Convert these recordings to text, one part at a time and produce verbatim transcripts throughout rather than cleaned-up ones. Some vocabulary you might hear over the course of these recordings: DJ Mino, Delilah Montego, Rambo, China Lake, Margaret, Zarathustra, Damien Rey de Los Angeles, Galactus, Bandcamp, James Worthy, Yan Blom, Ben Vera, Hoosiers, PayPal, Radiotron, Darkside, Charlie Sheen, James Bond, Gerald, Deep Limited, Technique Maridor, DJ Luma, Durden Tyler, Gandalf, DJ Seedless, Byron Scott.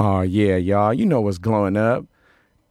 Oh, yeah, y'all. You know what's glowing up.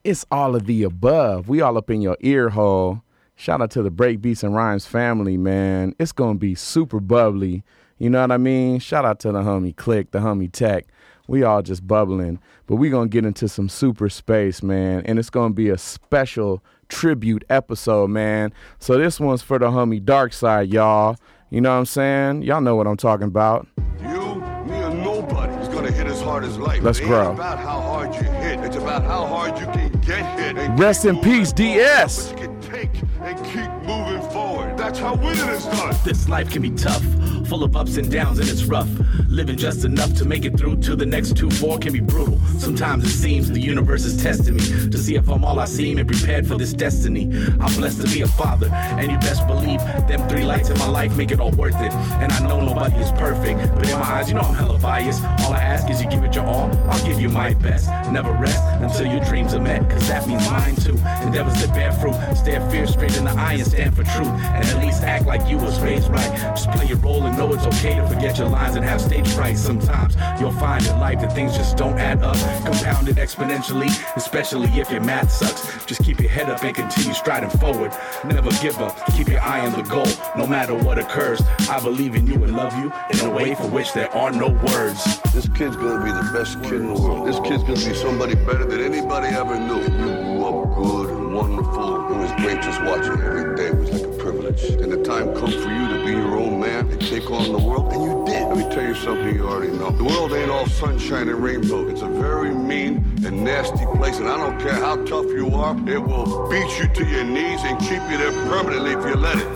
It's all of the above. We all up in your ear hole. Shout out to the Breakbeats and Rhymes family, man. It's going to be super bubbly. You know what I mean? Shout out to the homie Click, the homie Tech. We all just bubbling. But we're going to get into some super space, man. And it's going to be a special tribute episode, man. So this one's for the homie Darkside, y'all. You know what I'm saying? Y'all know what I'm talking about. You, me, or nobody's going to hit as hard as life. Let's grow. It's about how hard you hit. It's about how hard you can get hit. And rest in peace, D S. But you can take and keep moving forward. That's how winning is done. This life can be tough. Full of ups and downs and it's rough. Living just enough to make it through to the next two four can be brutal. Sometimes it seems the universe is testing me to see if I'm all I seem and prepared for this destiny. I'm blessed to be a father, and you best believe them three lights in my life make it all worth it. And I know nobody is perfect, but in my eyes, you know I'm hella biased. All I ask is you give it your all, I'll give you my best. Never rest until your dreams are met, cause that means mine too. Endeavors to bear fruit, stare fear straight in the eye and stand for truth. And at least act like you was raised right. Just play your role and know it's okay to forget your lines and have stage fright. Sometimes you'll find in life that things just don't add up, compounded exponentially, especially if your math sucks. Just keep your head up and continue striding forward. Never give up, keep your eye on the goal. No matter what occurs, I believe in you and love you in a way for which there are no words. This kid's gonna be the best kid in the world. This kid's gonna be somebody better than anybody ever knew. You grew up good and wonderful. It was great just watching. Every day was like a privilege. And the time comes for you to be your own man and take on the world, and you did. Let me tell you something you already know. The world ain't all sunshine and rainbow. It's a very mean and nasty place, and I don't care how tough you are, it will beat you to your knees and keep you there permanently if you let it.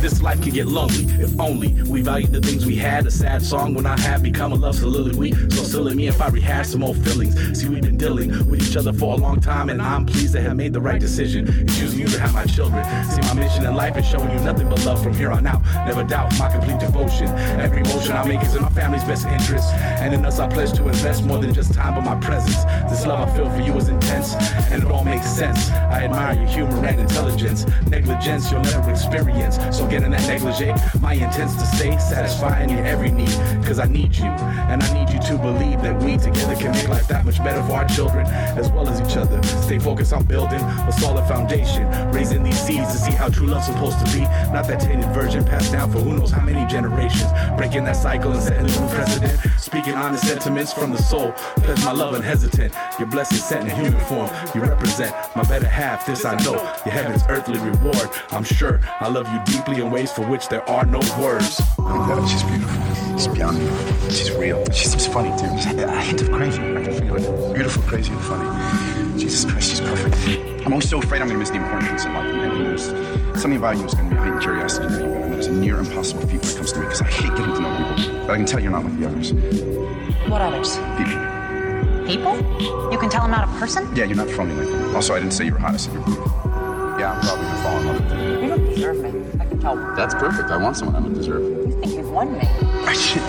This life can get lonely, if only we valued the things we had. A sad song when I have become a love soliloquy. So silly me if I rehash some old feelings. See, we've been dealing with each other for a long time, and I'm pleased to have made the right decision in choosing you to have my children. See, my mission in life is showing you nothing but love from here on out. Never doubt my complete devotion. Every motion I make is in my family's best interest, and in us I pledge to invest more than just time but my presence. This love I feel for you is intense, and it all makes sense. I admire your humor and intelligence. Negligence you'll never experience, so getting that negligee, my intent's to stay satisfying your every need, cause I need you, and I need you to believe that we together can make life that much better for our children, as well as each other. Stay focused on building a solid foundation, raising these seeds to see how true love's supposed to be, not that tainted virgin passed down for who knows how many generations, breaking that cycle and setting a new precedent, speaking honest sentiments from the soul, bless my love and hesitant, your blessing set in human form, you represent my better half, this I know, your heaven's earthly reward, I'm sure, I love you deeply in ways for which there are no words. Oh my God, she's beautiful. She's beyond me. She's real. She seems funny too. I hate the crazy. I can feel it. Beautiful, crazy, and funny. Jesus Christ, she's perfect. I'm always so afraid I'm gonna miss the important things in life. I mean, there's something about you that's gonna be heightened curiosity in anyone, and there's a near impossible feat when it comes to me because I hate getting to know people. But I can tell you're not like the others. What others? People. People? You can tell I'm not a person? Yeah, you're not from me. Like, also, I didn't say you were hot. I said you were beautiful. Yeah, I'm probably gonna fall in love with you. You don't deserve me. I can tell. That's perfect. I want someone I don't deserve. You think you've won me? Are you,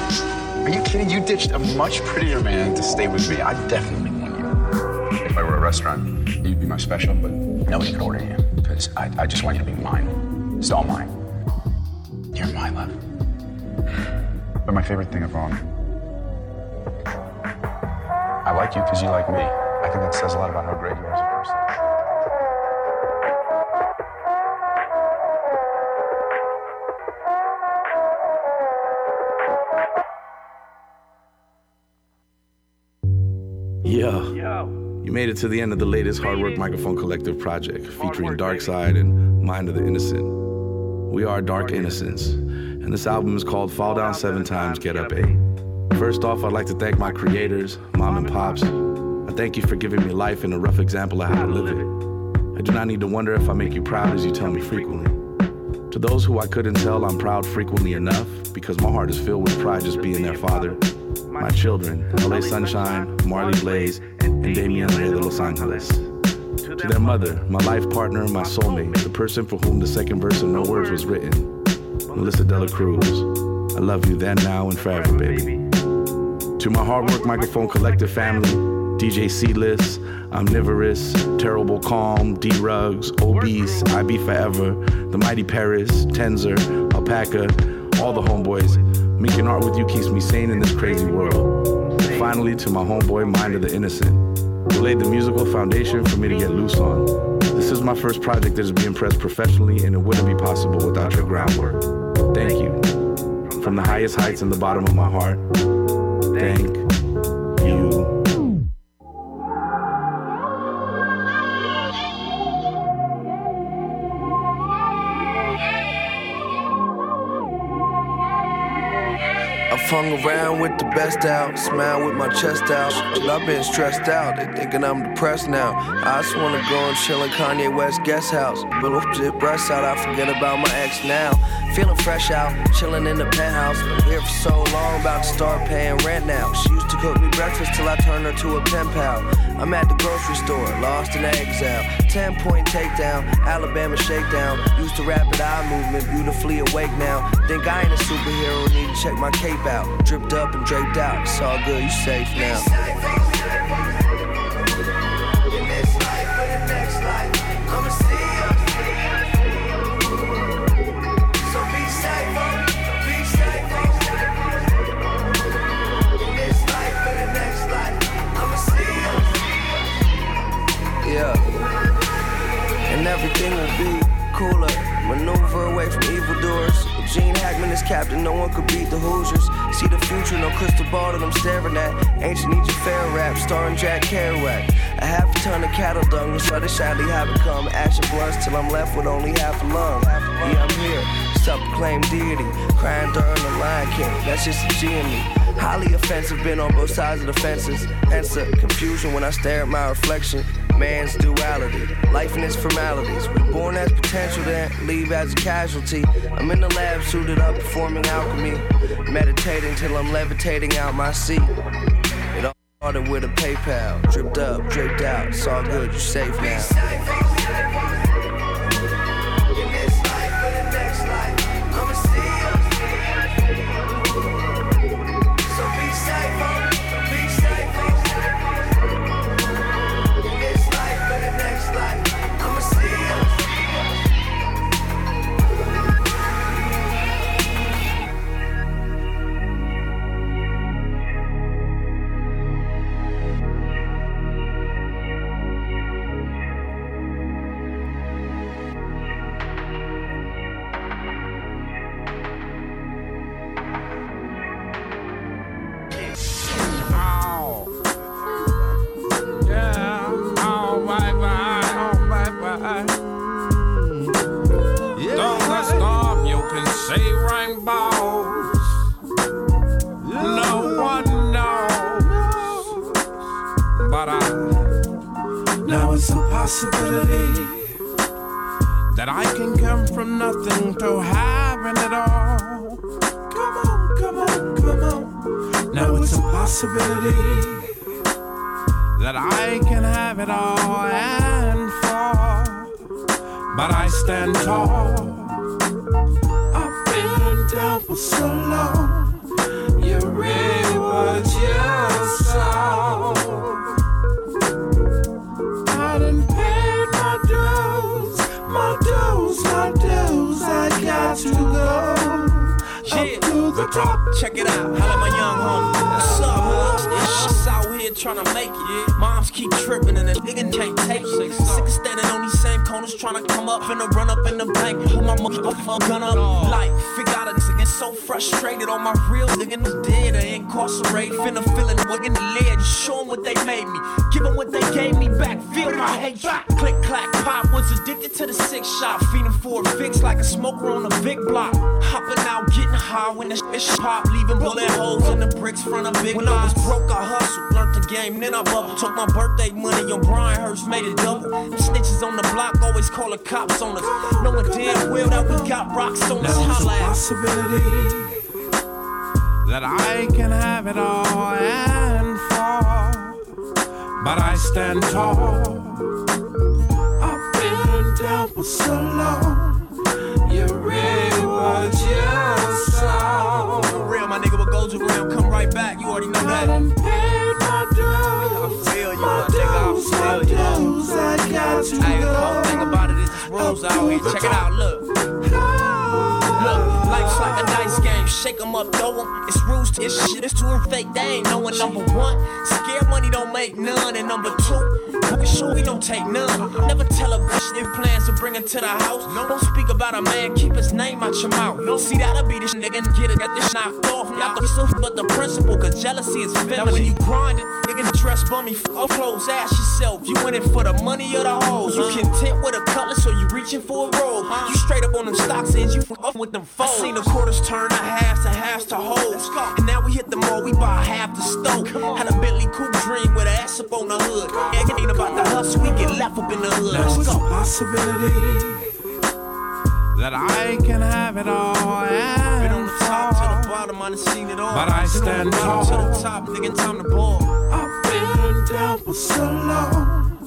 are you kidding? You ditched a much prettier man to stay with me. I definitely won you. If I were a restaurant, you'd be my special, but nobody could order you. Because I, I just want you to be mine. It's all mine. You're my love. But my favorite thing of all, I like you because you like me. I think that says a lot about how great you are as a person. Yo. Yo, you made it to the end of the latest Hard Work Microphone Collective project featuring Darkside and Mind of the Innocent. We are Dark Innocents, and this album is called Fall Down Seven Times, Get Up Eight. First off, I'd like to thank my creators, Mom and Pops. I thank you for giving me life and a rough example of how to live it. I do not need to wonder if I make you proud as you tell me frequently. To those who I couldn't tell, I'm proud frequently enough because my heart is filled with pride just being their father. My children, L A. Sunshine, Marley Blaze, and Damien Rey de Los Angeles. To their mother, my life partner, my soulmate, the person for whom the second verse of No Words was written, Melissa Dela Cruz. I love you then, now, and forever, baby. To my Hard Work Microphone Collective family, D J Seedless, Omnivorous, Terrible Calm, D-Rugs, Obese, I Be Forever, The Mighty Paris, Tenzer, Alpaca, all the homeboys. Making art with you keeps me sane in this crazy world. finally to my homeboy Mind of the Innocent, who laid the musical foundation for me to get loose on. This is my first project that is being pressed professionally, and it wouldn't be possible without your groundwork. Thank you. From the highest heights and the bottom of my heart, thank you. Hung around with the best out, smile with my chest out. I've been stressed out, they thinking I'm depressed now. I just wanna go and chill in Kanye West's guest house. But off the breast out, I forget about my ex now. Feeling fresh out, chilling in the penthouse. Been here for so long, about to start paying rent now. She used to cook me breakfast till I turned her to a pen pal. I'm at the grocery store, lost in exile. Ten-point takedown, Alabama shakedown. Used to rapid eye movement, beautifully awake now. Think I ain't a superhero, need to check my cape out. Dripped up and draped out, it's all good, you safe now. In this life or the next life, I'ma see you. So be safe, be safe. In this life or the next life, I'ma see you. Yeah, and everything will be cooler. Maneuver away from evildoers. Gene Hackman is captain, no one could beat the Hoosiers. See the future, no crystal ball that I'm staring at. Ancient Egypt fair rap, starring Jack Kerouac. A half a ton of cattle dung, that's how they sadly have become. Action blunts till I'm left with only half a lung. Yeah, I'm here, self-proclaimed deity. Crying during the Lion King, that's just a G in me. Highly offensive, been on both sides of the fences. Answer, confusion when I stare at my reflection. Man's duality, life and its formalities. We're born as potential, then leave as a casualty. I'm in the lab, suited up, performing alchemy. Meditating till I'm levitating out my seat. It all started with a PayPal. Dripped up, draped out, it's all good, you safe now. Be safe, be safe. In this life or the next life, I'ma see you. So be safe, that I can have it all and fall, but I stand tall. I've been down for so long, you read what you saw. I done paid my dues, my dues, my dues, I got to go. Up to the top. Check it out, holla my young homie. What's up, Hooks? She's out here tryna make it. Moms keep tripping and a nigga can't take it. Sick of standing on these same corners tryna come up and a run up in the bank. Hold my motherfucker gun up. Like, figure out a nigga so frustrated. All my real niggas dead or incarcerated. Finna feelin' what in the lead. Show 'em what they made me. Give 'em what they gave me back. Feel my hate back. Click, clack, pop. Was addicted to the six shot. Feeding for a fix like a smoker on a big block. Hopping out, getting high when the shit pop, leaving bullet holes in the bricks front of big. When I was broke, I hustled, learned the game, then I bubbled. Took my birthday money on Brian Hurst, made it double. Snitches on the block always call the cops on us. Knowing damn well that we got rocks on us. Now it's a possibility that I can have it all and fall, but I stand tall. I've been down for so long. You read what you saw. For real, my nigga, what goes around, come right back. You already know that. I done paid my dues. I feel you, my, my dues, nigga. I feel my you. Dues, I got you. Hey, the whole thing about it is rules out here. Check it out, look. Look, life's It's like a dice game. Shake 'em up, throw 'em. It's rules to this shit. It's too fake. They ain't knowing number one. Scare money don't make none. And number two, we sure we don't take none. Never tell a bitch their plans to bring her to the house. Don't speak about a man. Keep his name out your mouth. See, that'll be this nigga. Get it, get this knocked off. Not the stuff, but the principle. 'Cause jealousy is feminine. Now when you grind it, nigga dress bummy. Fuck clothes, ask yourself. You in it for the money or the hoes? You content with a cutlass or you reaching for a robe? You straight up on them stocks and you fuck with them foes. I seen the quarters turn to halves and halves to hoes. And now we hit the mall, we buy half the stove. Had a Bentley coupe dream with an ass up on the hood. And it ain't about the hustle, we get left up in the hood. Now it's a possibility that I can have it all. Been on the top to the bottom, I done seen it all. But I stand tall to the top, nigga, time to ball. I've been down for so long.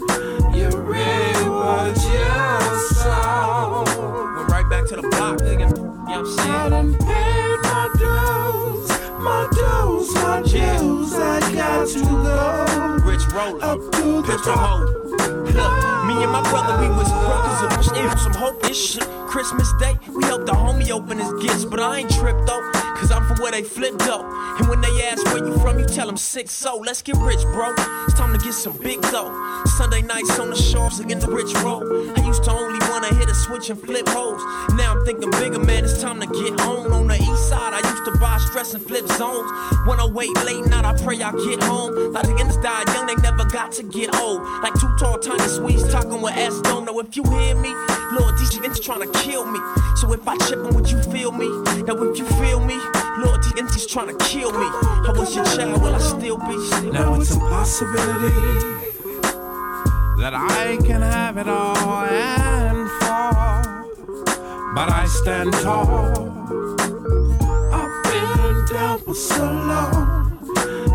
You read what you saw. Went right back to the block, nigga. You know what I'm saying? I done paid my dues, my dues, my dues. I got to go Rich Roller, up to the top. Look, me and my brother, we was broke as a bitch. They some hope and shit. Christmas Day, we helped the homie open his gifts. But I ain't tripped though, 'cause I'm from where they flipped though. And when they ask where you from, you tell them six oh. Let's get rich, bro. It's time to get some big dough. Sunday nights on the shores again, the rich road. I used to only wanna hit a switch and flip hoes. Now I'm thinking bigger, man, it's time to get on. On the east side, I used to buy stress and flip zones. When I wait late night, I pray I get home. Like the ends died young, they never got to get old. Like two tall tiny sweets talking with ass don't know if you hear me. Lord, these niggas trying to kill me. So if I chip them, would you feel me? Now if you feel me, Lord, these niggas trying to kill me. I was your child, will I still be? Still now it's a possibility that I can have it all and fall, but I stand tall. I've been down for so long.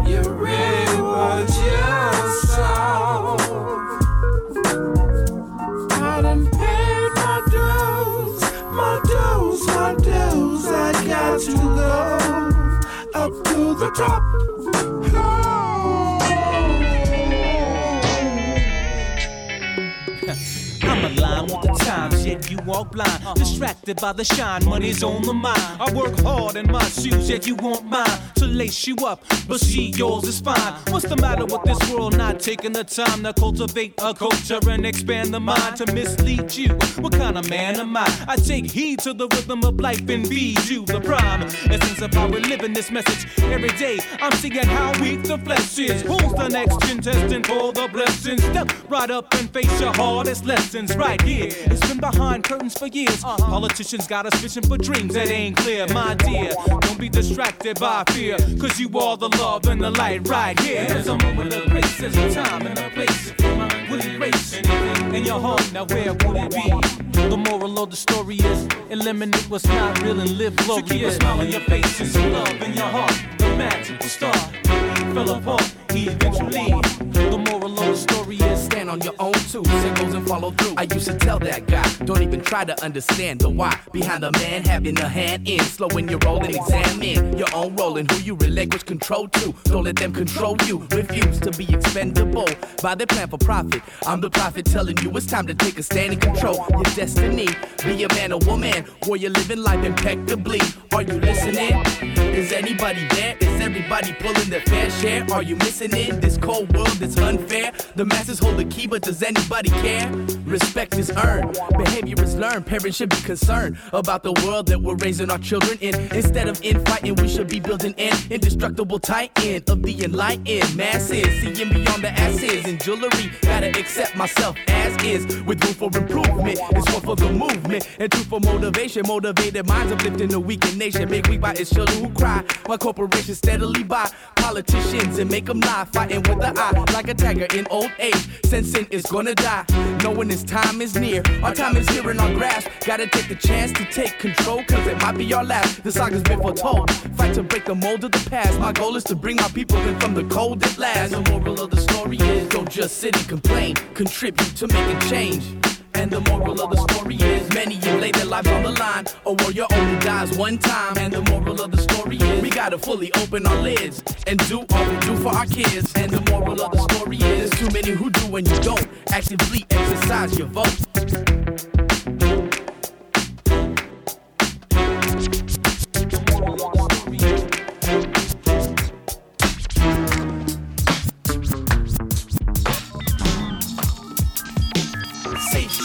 You read what you saw. I done paid my dues, my dues, my dues. I got to go up to the top. With the times, yet you walk blind. Distracted by the shine, money's on the mind. I work hard in my shoes, yet you want mine. To lace you up, but see yours is fine. What's the matter with this world not taking the time to cultivate a culture and expand the mind to mislead you? What kind of man am I? I take heed to the rhythm of life and feed you the prime essence of how we're living this message. Every day I'm seeing how weak the flesh is. Who's the next contestant for the blessings? Step right up and face your hardest lessons right here. It's been behind curtains for years. Politicians got us fishing for dreams that ain't clear. My dear, don't be distracted by fear, 'cause you are the love and the light right here. There's a moment of grace, there's a time and a place. If your mind would erase anything in your home, now where would it be? The moral of the story is eliminate what's not real and live glorious. So keep a smile on your face and some love in your heart. The magic will start. Fell apart eventually. The moral of the story is stand on your own two singles and follow through. I used to tell that guy, don't even try to understand the why behind the man having a hand in. Slow when you roll and examine your own role and who you relinquish control to. Don't let them control you. Refuse to be expendable by their plan for profit. I'm the prophet telling you it's time to take a stand and control your destiny. Be a man or woman where you're living life impeccably. Are you listening? Is anybody there? Is everybody pulling their fair share? Are you missing it? This cold world that's unfair. The masses hold the key, but does anybody care? Respect is earned, behavior is learned. Parents should be concerned about the world that we're raising our children in. Instead of infighting, we should be building an indestructible titan of the enlightened masses. Seeing beyond the asses and jewelry. Gotta accept myself as is, with room for improvement. It's one for the movement and two for motivation. Motivated minds uplifting the weakened nation. Make weak by its children who cry. While corporations steadily buy politicians and make them lie. Fighting with the eye like a dagger in old age. Sensing is gonna die, knowing this time is near. Our time is here in our grasp. Gotta take the chance to take control, 'cause it might be our last. The saga's been foretold. Fight to break the mold of the past. My goal is to bring my people in from the cold at last. The moral of the story is don't just sit and complain. Contribute to making change. And the moral of the story is many you lay their lives on the line. A warrior only dies one time. And the moral of the story is we gotta fully open our lids and do all we do for our kids. And the moral of the story is there's too many who do and you don't. Actively exercise your vote.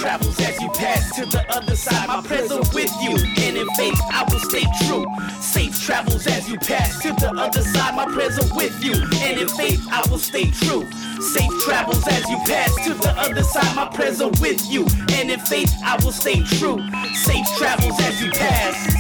travels as you pass to the other side. My prayers are with you, and in faith I will stay true. Safe travels as you pass to the other side. My prayers are with you, and in faith I will stay true. Safe travels as you pass to the other side. My prayers are with you, and in faith I will stay true. Safe travels as you pass.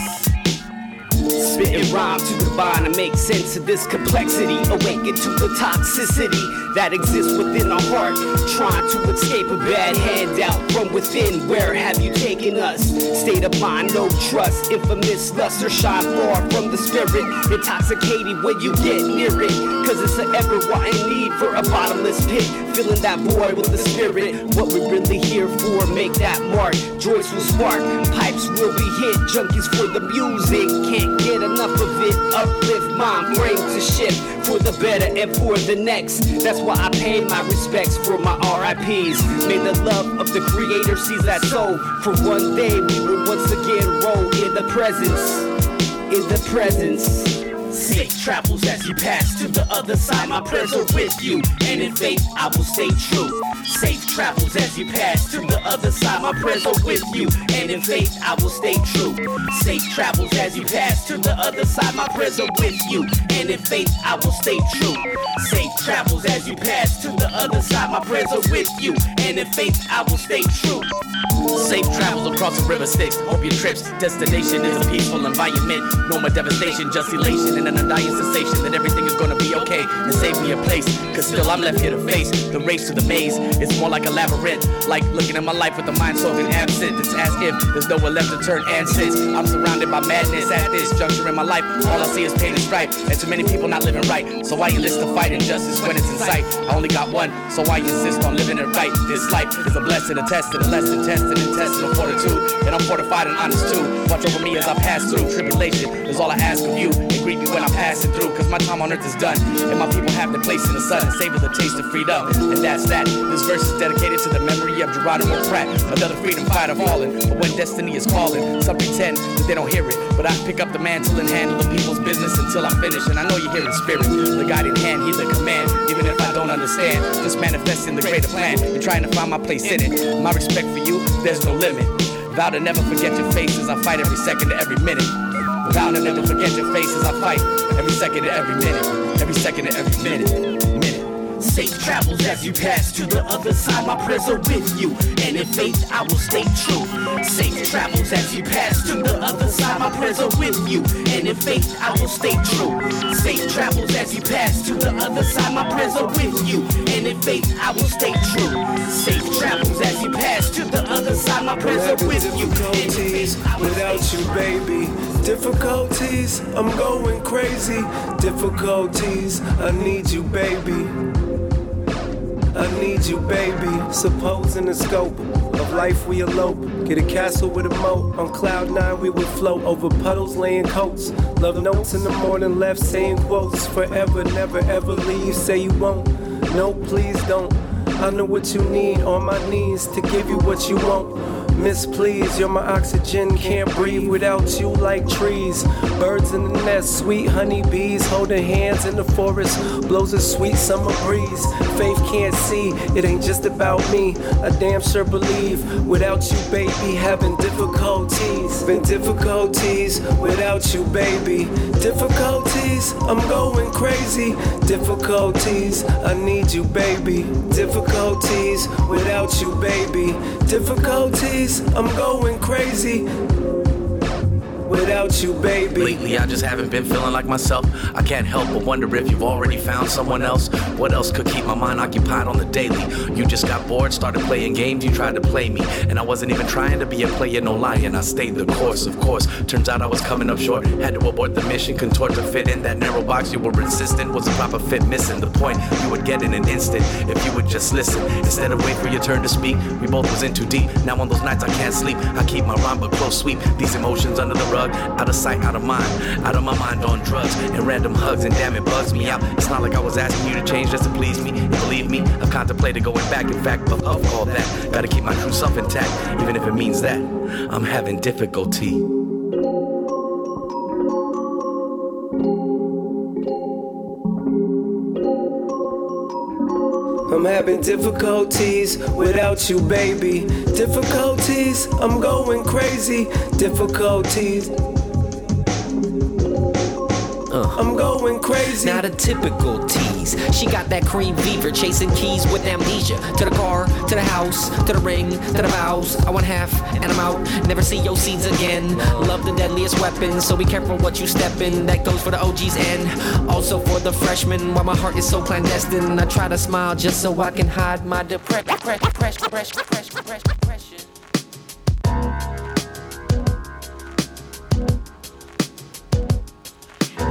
Spitting rhymes to divine and make sense of this complexity. Awaken to the toxicity that exists within our heart. Trying to escape a bad handout from within. Where have you taken us? State of mind, no trust. Infamous lust or shine far from the spirit. Intoxicated when you get near it. Cause it's an ever-wanting need for a bottomless pit. Filling that void with the spirit. What we're really here for, make that mark. Joys will spark, pipes will be hit. Junkies for the music, can't get enough of it. Uplift my brain to shift for the better and for the next. That's why I pay my respects for my R I Ps. May the love of the creator seize that soul. For one day we will once again roll in the presence, in the presence. Safe travels as you pass to the other side. My prayers are with you, and in faith I will stay true. Safe travels as you pass to the other side. My prayers are with you, and in faith I will stay true. Safe travels as you pass to the other side. My prayers are with you, and in faith I will stay true. Safe travels as you pass to the other side. My prayers are with you, and in faith I will stay true. Safe travels across the river Styx. Hope your trip's destination is a peaceful environment. No more devastation, just elation. And an undying sensation that everything is gonna be okay and save me a place. Cause still I'm left here to face the race to the maze. It's more like a labyrinth, like looking at my life with a mind soaked in absinthe. It's as if there's nowhere left to turn, and since I'm surrounded by madness at this juncture in my life, all I see is pain and strife, and too many people not living right. So I enlist to fight injustice when it's in sight. I only got one, so I insist on living it right. This life is a blessing, a test, and a lesson, tested and tested on fortitude. And I'm fortified and honest too. Watch over me as I pass through tribulation. Is all I ask of you, and greet me when I'm passing through. Cause my time on earth is done, and my people have their place in the sun. Savor the taste of freedom, and that's that. This verse is dedicated to the memory of Geronimo Pratt, another freedom fighter fallen. But when destiny is calling, some pretend that they don't hear it. But I pick up the mantle and handle the people's business until I'm finished. And I know you're here in spirit, the guide in hand, hear the command. Even if I don't understand, just manifesting the greater plan and trying to find my place in it. My respect for you, there's no limit. Vow to never forget your face as I fight every second to every minute. Vow to never forget your face as I fight every second to every minute, every second to every minute, minute. Safe travels as you pass to the other side. My prayers are with you, and in faith I will stay true. Safe travels as you pass to the other side. My prayers are with you, and in faith I will stay true. Safe travels as you pass to the other side. My prayers are with you, and in faith I will stay true. Safe travels as you pass to the other side. My prayers are with you, and in faith I will stay true. Without you, baby. Difficulties, I'm going crazy. Difficulties, I need you, baby. I need you, baby. Supposing the scope of life we elope. Get a castle with a moat. On cloud nine we would float over puddles laying coats. Love notes in the morning left saying quotes. Forever, never, ever leave. Say you won't. No, please don't. I know what you need. On my knees to give you what you want. Miss, please, you're my oxygen, can't breathe without you like trees. Birds in the nest, sweet honeybees, holding hands in the forest, blows a sweet summer breeze. Faith can't see, it ain't just about me, I damn sure believe. Without you, baby, having difficulties. Been difficulties without you, baby. Difficulties, I'm going crazy. Difficulties, I need you, baby. Difficulties without you, baby. Difficulties, I'm going crazy without you, baby. Lately I just haven't been feeling like myself. I can't help but wonder if you've already found someone else. What else could keep my mind occupied on the daily? You just got bored, started playing games, you tried to play me. And I wasn't even trying to be a player, no lying. I stayed the course, of course. Turns out I was coming up short. Had to abort the mission, contort to fit in that narrow box. You were insistent, was a proper fit missing. The point you would get in an instant if you would just listen. Instead of wait for your turn to speak, we both was in too deep. Now on those nights I can't sleep. I keep my rhyme but close sweep. These emotions under the rug. Out of sight, out of mind, out of my mind on drugs and random hugs, and damn it bugs me out. It's not like I was asking you to change just to please me, and believe me, I've contemplated going back. In fact, but of all that, gotta keep my true self intact, even if it means that I'm having difficulty. I'm having difficulties without you, baby. Difficulties, I'm going crazy. Difficulties. Uh. I'm going crazy. Not a typical tease. She got that cream fever, chasing keys with amnesia. To the car, to the house, to the ring, to the vows. I want half, and I'm out. Never see your seeds again. Love the deadliest weapon, so be careful what you step in. That goes for the O Gs and also for the freshmen. Why my heart is so clandestine. I try to smile just so I can hide my depression.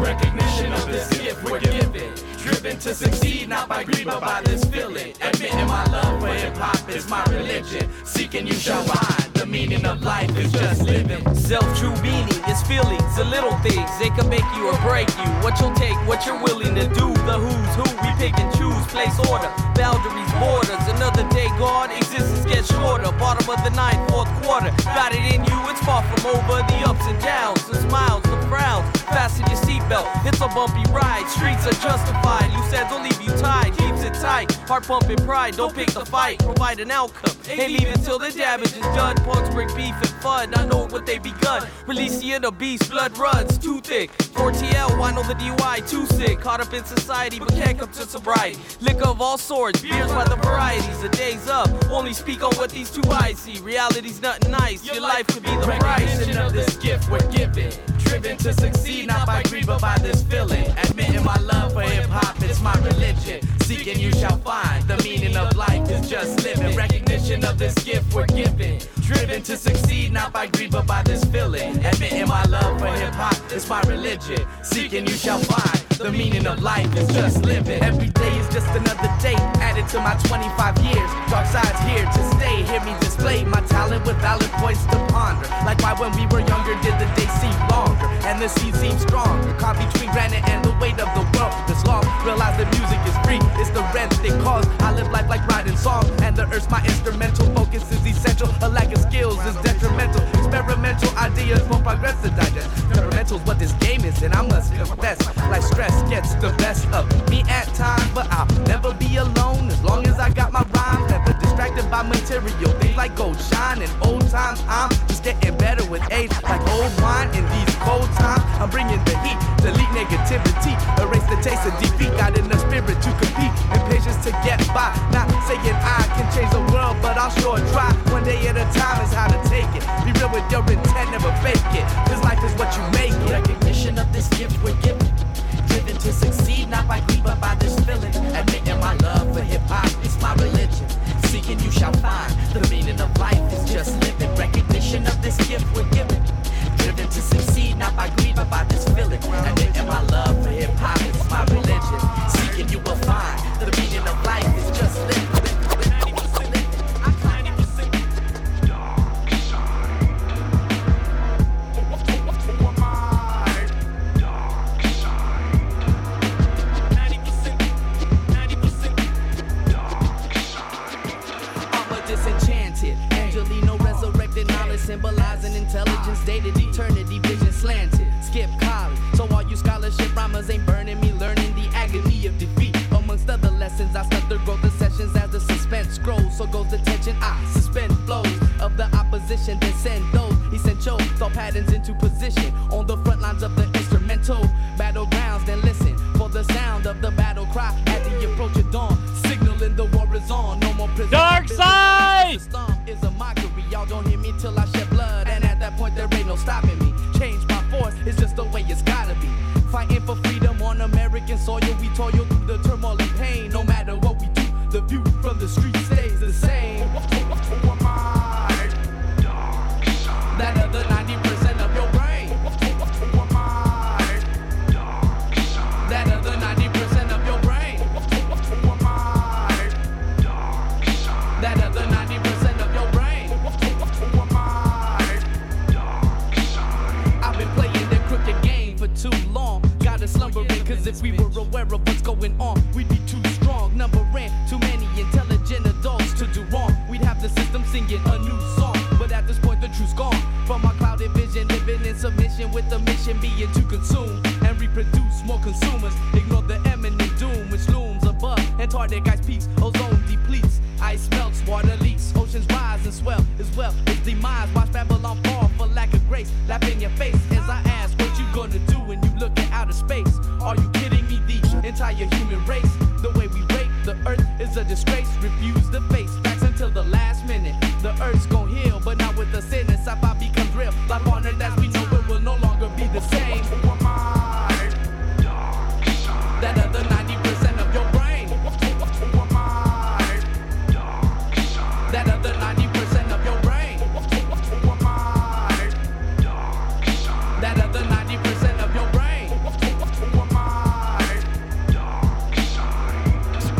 Recognition of this gift we're given, driven to succeed not by greed but by this feeling. Admitting my love for hip hop is my religion. Seeking you shall find. The meaning of life is just living. Self true meaning is feelings, the little things. They can make you or break you. What you'll take, what you're willing to do. The who's who we pick and choose, place order, boundaries, borders. Another day gone, existence gets shorter. Bottom of the ninth, fourth quarter. Got it in you, it's far from over. The ups and downs, the smiles, the frowns. Fasten your seatbelt, it's a bumpy ride. Streets are justified, loose ends don't leave you tied. Keeps it tight, heart pumping pride. Don't pick the fight, provide an outcome. Ain't leave until the damage is done. Punks bring beef and fun, I know what they begun. Release the inner beast, blood runs too thick. four T L, I know the D U I, too sick. Caught up in society, but can't come to sobriety. Liquor of all sorts, beers by the varieties. The day's up, only speak on what these two eyes see. Reality's nothing nice, your life could be the price. Recognition of this gift we're given, driven to succeed, not by greed, but by this feeling. Admitting my love for hip-hop is my religion. Seeking you shall find, the meaning of life is just living. Recognition of this gift we're given, driven to succeed, not by greed, but by this feeling. Admitting my love for hip-hop is my religion. Seeking you shall find, the meaning of life is just living. Every day is just another day, added to my twenty-five years. Dark side's here to stay, hear me display my talent with valid points to ponder. Like why when we were younger did the day seem longer, and the seed seemed stronger. Caught between granite and the weight of the world this long. Realize that music is free, it's the rent they cause. I live life like writing songs, and the earth's my instrumental. Focus is essential, a lack of skills is detrimental. Experimental ideas won't progress to digest. Experimental's what this game is, and I must confess, like stress gets the best of me at times, but I'll never be alone as long as I got my rhymes. Never distracted by material things like gold shine and old times. I'm just getting better with age, like old wine in these cold times. I'm bringing the heat, delete negativity, erase the taste of defeat. Got enough spirit to compete and patience to get by. Not saying I can change the world, but I'll sure try. One day at a time is how to take it. Be real with your intent, never fake it. Cause life is what you make it. Recognition of this gift we're given, driven to succeed, not by greed, but by this feeling. Admitting my love for hip-hop is my religion. Seeking you shall find, the meaning of life is just living. Recognition of this gift we're given, driven to succeed, not by greed, but by this feeling. Admitting my love for hip-hop is my religion. Seeking you will find, the meaning of life is just living. Symbolizing intelligence, dated eternity, vision slanted. Skip college, so all you scholarship rhymers ain't burning me. Learning the agony of defeat. Amongst other lessons, I stuck through the sessions as the suspense scrolls. So goes the tension, I suspend flows of the opposition, then send those essential thought patterns into position on the front lines of the instrumental battlegrounds. Then listen for the sound of the battle cry at the approach of dawn, signaling the war is on. No more prison. Dark side. Is a mockery, y'all don't hear me till I shed blood, and at that point there ain't no stopping me. Change my force, it's just the way it's gotta be. Fighting for freedom on American soil, we toil through the turmoil and pain. No matter what we do, the view from the street stays the same. Who am I? Dark side. That other ninety percent of your brain. Who am I? Dark side. That other ninety percent of your brain. Who am I? Dark side. That other ninety percent. Too long, gotta slumber in, cause if we were aware of what's going on, we'd be too strong. Numbering too many intelligent adults to do wrong. We'd have the system singing a new song, but at this point the truth's gone. From our clouded vision, living in submission with the mission being to consume and reproduce more consumers. Ignore the imminent doom which looms above Antarctic ice peaks, ozone and swell as well as demise. Watch Babylon fall for lack of grace. Laugh in your face as I ask what you gonna do when you look at outer space. Are you kidding me? The entire human race, the way we rape the earth is a disgrace. Refuse to face facts until the last minute. The earth's gonna heal, but not with the sentence. I might become real. Life on earth as we know it will no longer be the same. That other ninety percent of your brain. That other ninety percent of your brain. That other ninety percent of your brain.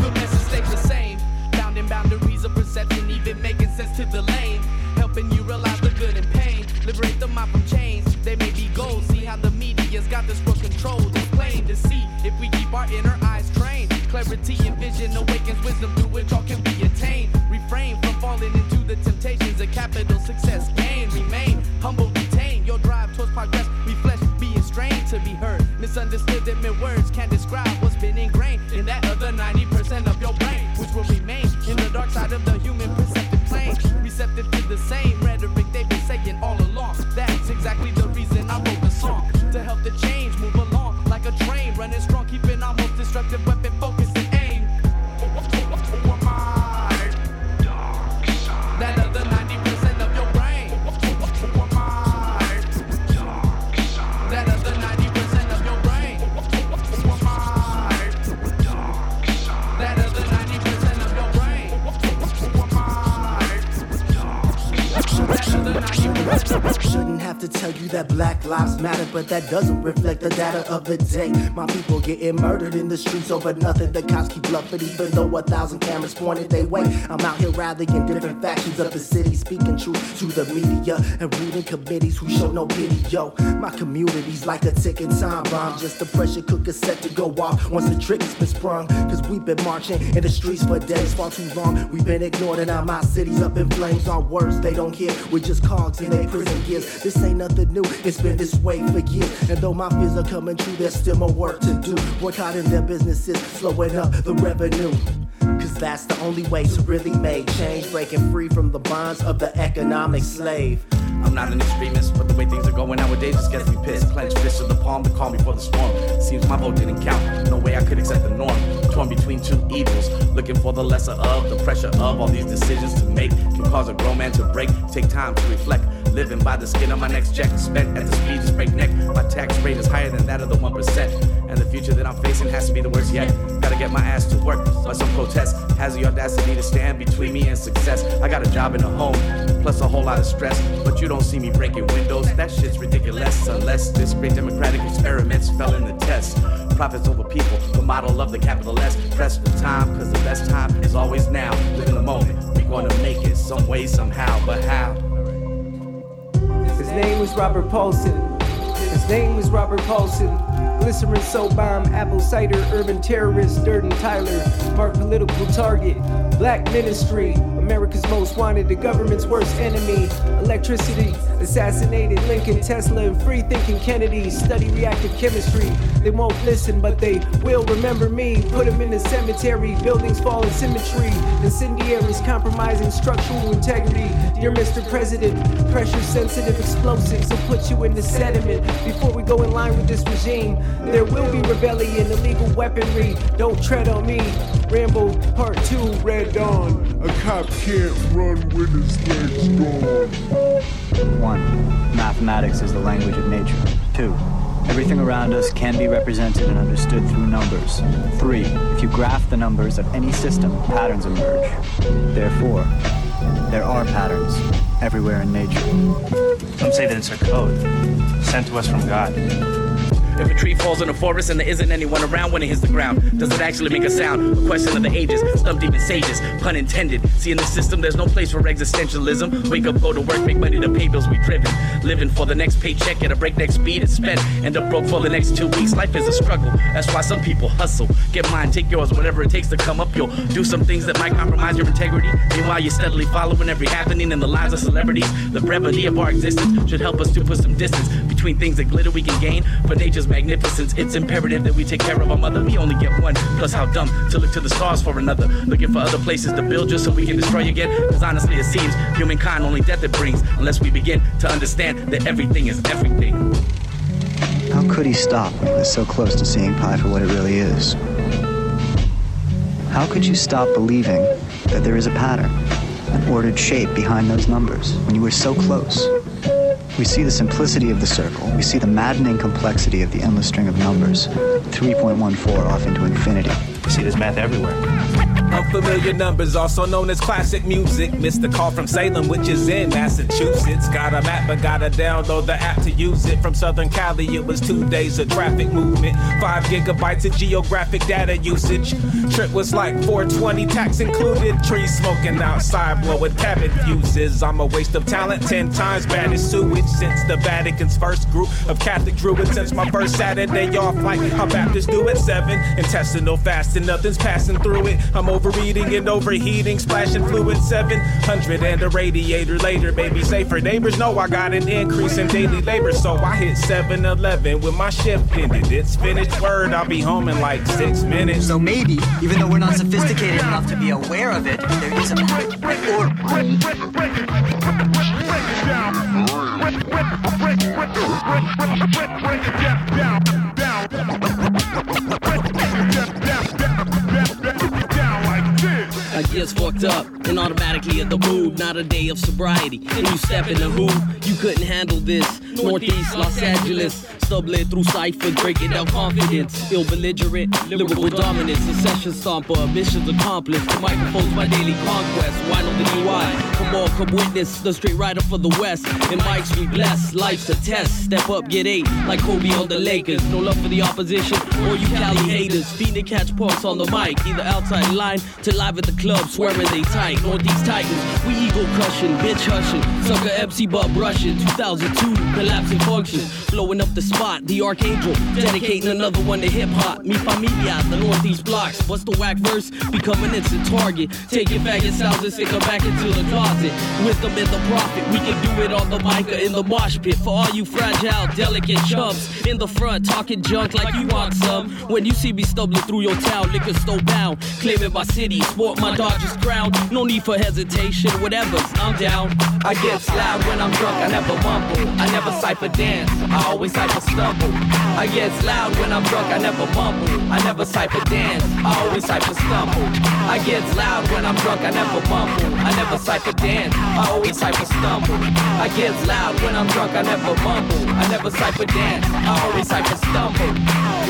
Your message stays the same. Bound in boundaries of perception, even making sense to the lane. Helping you realize the good and pain. Liberate the mind from chains. They may be gold. See how the media's got this world controlled. It's plain to see if we keep our inner eyes trained. Clarity and vision awakens wisdom through which all can be attained. Refrain from falling into the temptations of capital success. Gain, remain, humble, retain your drive towards progress. We flesh, being strained to be heard. Misunderstood that mere words can't describe what's been ingrained in that other ninety percent of your brain, which will remain in the dark side of the human perceptive plane. Receptive to the same rhetoric they've been saying all along. That's exactly the reason I wrote the song. To help the change move along like a train. Running strong, keeping our most destructive weapon focused and aimed. Who am I? Dark side. That other ninety percent of your brain. Who am I? Dark side. That other ninety percent of your brain. Who am I? Dark side. That other ninety percent of your brain. Who am I? Dark side. That other ninety percent. Have to tell you that black lives matter, but that doesn't reflect the data of the day. My people getting murdered in the streets over nothing. The cops keep bluffing even though a thousand cameras pointed their way. I'm out here rallying different factions of the city, speaking truth to the media and ruling committees who show no pity. Yo, my community's like a ticking time bomb, just a pressure cooker set to go off once the trigger's been sprung. Cause we've been marching in the streets for days, far too long. We've been ignored and now my city's up in flames. Our words they don't hear, we're just cogs in their prison gears. This ain't nothing new, it's been this way for years. And though my fears are coming true, there's still more work to do. Work hard in their businesses, slowing up the revenue. Cause that's the only way to really make change. Breaking free from the bonds of the economic slave. I'm not an extremist, but the way things are going nowadays just gets me pissed. Clenched fist of the palm, the calm before the storm. Seems my vote didn't count, no way I could accept the norm. Torn between two evils, looking for the lesser of. The pressure of all these decisions to make can cause a grown man to break. Take time to reflect, living by the skin of my neck's jack. Spent at the speed is breakneck, my tax rate is higher than that of the one percent. And the future that I'm facing has to be the worst yet. Gotta get my ass to work, but some protest has the audacity to stand between me and success. I got a job and a home, plus a whole lot of stress. But you don't see me breaking windows, that shit's ridiculous. Unless this great democratic experiments fell in the test. Profits over people, the model of the capital S. Press the time, cause the best time is always now. Live in the moment, we gonna make it some way, somehow, but how? His name was Robert Paulson. His name was Robert Paulson. Glycerin, soap bomb, apple cider, urban terrorist, Durden Tyler, marked political target, black ministry, America's most wanted, the government's worst enemy, electricity, assassinated Lincoln, Tesla, and free-thinking Kennedy, study reactive chemistry, they won't listen, but they will remember me, put them in the cemetery, buildings fall in symmetry, incendiaries compromising structural integrity, dear Mister President, pressure-sensitive explosives will put you into sediment, before we go in line with this regime, there will be rebellion, illegal weaponry, don't tread on me, Rambo, part two, Red Dawn. A cop can't run when his legs gone. One, mathematics is the language of nature. Two, everything around us can be represented and understood through numbers. Three, if you graph the numbers of any system, patterns emerge. Therefore, there are patterns everywhere in nature. Some say that it's a code sent to us from God. If a tree falls in a forest and there isn't anyone around when it hits the ground, does it actually make a sound? A question of the ages, stumped even sages, pun intended. See, in the system, there's no place for existentialism. Wake up, go to work, make money to pay bills, we driven. Living for the next paycheck at a breakneck speed, it's spent. End up broke for the next two weeks, life is a struggle. That's why some people hustle. Get mine, take yours, whatever it takes to come up. You'll do some things that might compromise your integrity. Meanwhile, you're steadily following every happening in the lives of celebrities. The brevity of our existence should help us to put some distance between between things that glitter we can gain for nature's magnificence. It's imperative that we take care of our mother. We only get one. Plus, how dumb to look to the stars for another. Looking for other places to build just so we can destroy again. Because honestly, it seems humankind only death it brings. Unless we begin to understand that everything is everything. How could he stop when he was so close to seeing pie for what it really is? How could you stop believing that there is a pattern, an ordered shape behind those numbers when you were so close? We see the simplicity of the circle. We see the maddening complexity of the endless string of numbers, three point one four off into infinity. You see this math everywhere. Unfamiliar numbers, also known as classic music. Missed a call from Salem, which is in Massachusetts. Got a map, but gotta download the app to use it. From Southern Cali, it was two days of traffic movement. Five gigabytes of geographic data usage. Trip was like four twenty, tax included. Trees smoking outside, blowing cabin fuses. I'm a waste of talent, ten times bad as sewage. Since the Vatican's first group of Catholic druids. Since my first Saturday off, like how Baptists do at seven. Intestinal fasting, nothing's passing through it. I'm over Overeating and overheating, splashing fluid seven hundred and a radiator later, baby safer. Neighbors know I got an increase in daily labor, so I hit seven eleven when my shift ended. It's finished word, I'll be home in like six minutes. So maybe, even though we're not sophisticated enough to be aware of it, there is a Gets fucked up and automatically in the mood. Not a day of sobriety. And you step in the hood, you couldn't handle this. Northeast Los Angeles, sublet through cipher, breaking down confidence. Ill belligerent, lyrical dominance, a session stomper, missions accomplished. The microphone's my daily conquest. Why don't the U I? Come on, come witness the straight rider for the West. And mics we bless, life's a test. Step up, get eight, like Kobe on the Lakers. No love for the opposition or you Cali haters. Feeding the catch pumps on the mic, either outside line to live at the club, swearing they tight. Northeast Titans, we ego crushing, bitch hushing, sucker M C butt brushing. two thousand two collapsing function, blowing up the spot, the archangel, dedicating another one to hip-hop. Mi familia, the northeast blocks, bust the whack verse, become an instant target, taking faggot sounds and stick them back into the closet. With them in the profit, we can do it on the mic or in the mosh pit, for all you fragile, delicate chumps, in the front, talking junk like you want some. When you see me stumbling through your town, liquor store bound, claiming my city, sport my Dodgers crown, no need for hesitation, whatever's, I'm down. I get loud when I'm drunk, I never mumble, I never cypher dance, I always cypher stumble. I get loud when I'm drunk, I never mumble, I never cypher dance, I always cypher stumble. I get loud when I'm drunk, I never mumble, I never cypher dance, I always cypher stumble. I get loud when I'm drunk, I never mumble, I never cypher dance, I always cypher stumble.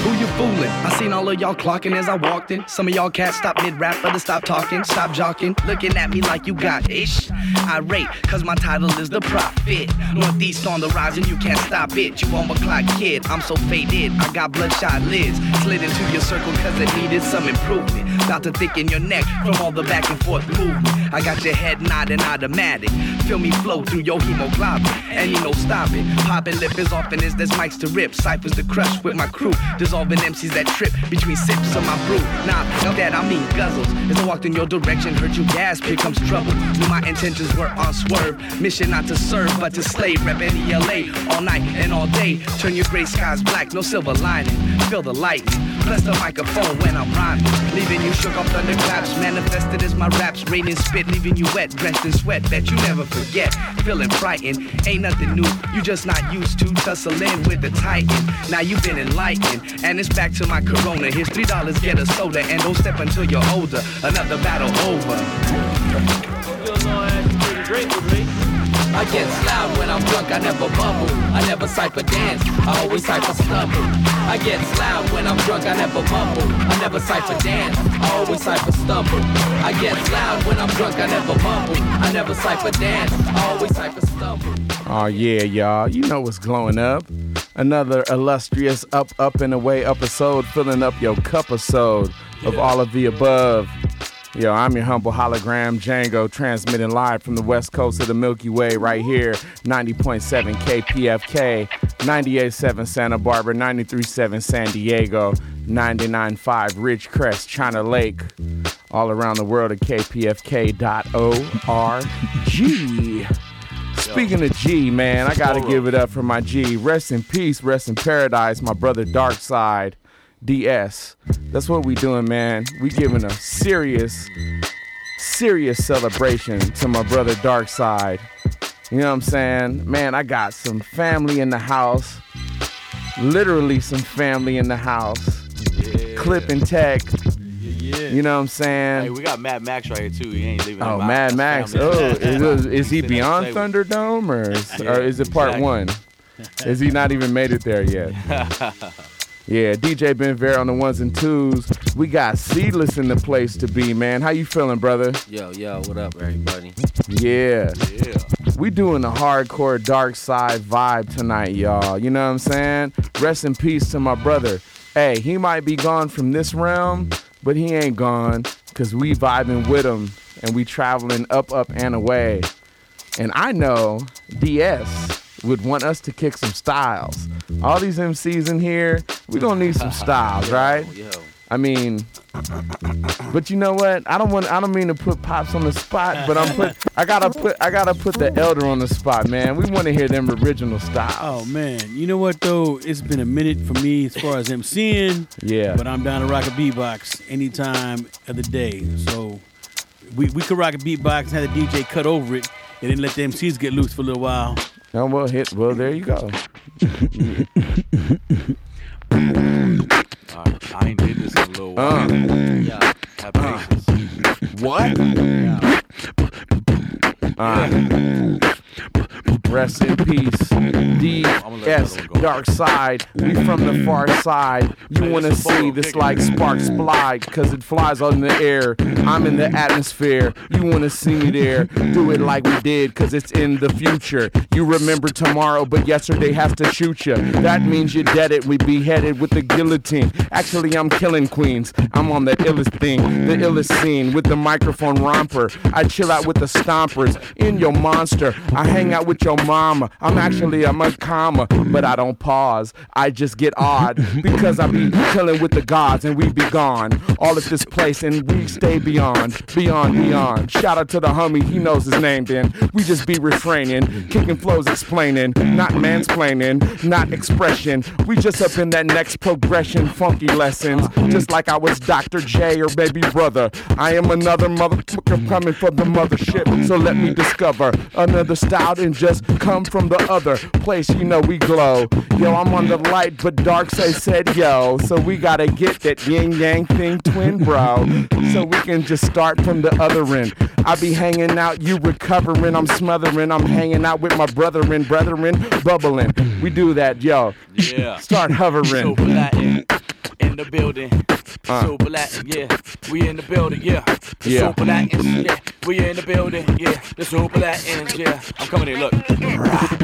Who you fooling? I seen all of y'all clocking as I walked in. Some of y'all cats stop mid-rap, others stop talking, stop jocking, looking at me like you got ish. Irate, cause my title is The Prophet. Northeast on the rise and you can't stop it. You on my clock, kid, I'm so faded, I got bloodshot lids. Slid into your circle cause it needed some improvement. About to thicken your neck from all the back and forth movement. I got your head nodding automatic. Feel me flow through your hemoglobin. And you know stop it. Popping lip as often as there's mics to rip. Cyphers to crush with my crew. Dissolving M Cs that trip between sips of my brew. Nah, know that I mean guzzles. As I walked in your direction, heard you gasp, here comes trouble. Knew my intentions were on swerve. Mission not to serve, but to slay. Reppin' E L A all night and all day, turn your gray skies black, no silver lining, feel the light, bless the microphone when I'm rhyming, leaving you shook off thunderclaps, manifested as my raps, rain and spit, leaving you wet, drenched in sweat, that you never forget, feeling frightened, ain't nothing new, you just not used to tussling with the titan, now you've been enlightened, and it's back to my Corona, here's three dollars, get a soda, and don't step until you're older, another battle over. I get loud when I'm drunk, I never bubble, I never cypher dance, I always cypher stumble. I get loud when I'm drunk, I never bubble, I never cypher dance, I always cypher stumble. I get loud when I'm drunk, I never bubble, I never cypher dance, I always cypher stumble. Oh yeah, y'all, you know what's glowing up. Another illustrious up, up and away episode, filling up your cup episode of all of the above. Yo, I'm your humble hologram, Django, transmitting live from the west coast of the Milky Way right here, ninety point seven K P F K, ninety-eight point seven Santa Barbara, ninety-three point seven San Diego, ninety-nine point five Ridgecrest, China Lake, all around the world at K P F K dot org. Speaking of G, man, I gotta give it up for my G. Rest in peace, rest in paradise, my brother Darkside, D S. That's what we doing, man. We giving a serious, serious celebration to my brother Darkside. You know what I'm saying? Man, I got some family in the house. Literally some family in the house. Yeah. Clip and Tech. Yeah. You know what I'm saying? Hey, we got Mad Max right here too. He ain't leaving. Oh, Mad Max. Oh, is, is he beyond Thunderdome or is, yeah, or is it part exactly. one? Is he not even made it there yet? Yeah, D J Ben Vera on the ones and twos. We got Seedless in the place to be, man. How you feeling, brother? Yo, yo, what up, everybody? Yeah. Yeah. We doing the hardcore dark side vibe tonight, y'all. You know what I'm saying? Rest in peace to my brother. Hey, he might be gone from this realm, but he ain't gone, because we vibing with him, and we traveling up, up, and away. And I know D S would want us to kick some styles. All these M Cs in here, we gonna need some styles, right? Yo, yo. I mean, but you know what? I don't want. I don't mean to put Pops on the spot, but I'm put. I gotta put. I gotta put the Elder on the spot, man. We want to hear them original styles. Oh man, you know what though? It's been a minute for me as far as MCing. Yeah. But I'm down to rock a beatbox any time of the day. So we we could rock a beatbox and have the D J cut over it, and then let the M Cs get loose for a little while. Oh well, hit. Well, there you go. All right, I ain't did this in a little while. Uh, yeah, have patience. Uh, what? Yeah. Uh, rest in peace. D S Dark Side. We from the far side. You want to see this like sparks fly, because it flies on the air. I'm in the atmosphere. You want to see me there. Do it like we did, because it's in the future. You remember tomorrow, but yesterday has to shoot you. That means you're dead it. We beheaded with the guillotine. Actually, I'm killing queens. I'm on the illest thing, the illest scene with the microphone romper. I chill out with the stompers in your monster. I hang out with your mama. I'm actually a comma, but I don't pause. I just get odd because I be chilling with the gods and we be gone. All at this place and we stay beyond, beyond, beyond. Shout out to the homie, he knows his name then. We just be refraining, kicking flows, explaining, not mansplaining, not expression. We just up in that next progression, funky lessons. Just like I was Doctor J or baby brother. I am another motherfucker coming for the mothership. So let me discover another style and just come from the other place. You know we glow. Yo, I'm on the light, but Darkside said yo. So we gotta get that yin yang thing, twin bro. So we can just start from the other end. I be hanging out, you recovering, I'm smothering. I'm hanging out with my brethren, brethren, bubbling. We do that, yo. Yeah. Start hovering. So black in, in the building. Uh. So black, yeah. We in the building, yeah. The yeah. So black and yeah. We in the building, yeah. The so black and yeah. I'm coming here, look.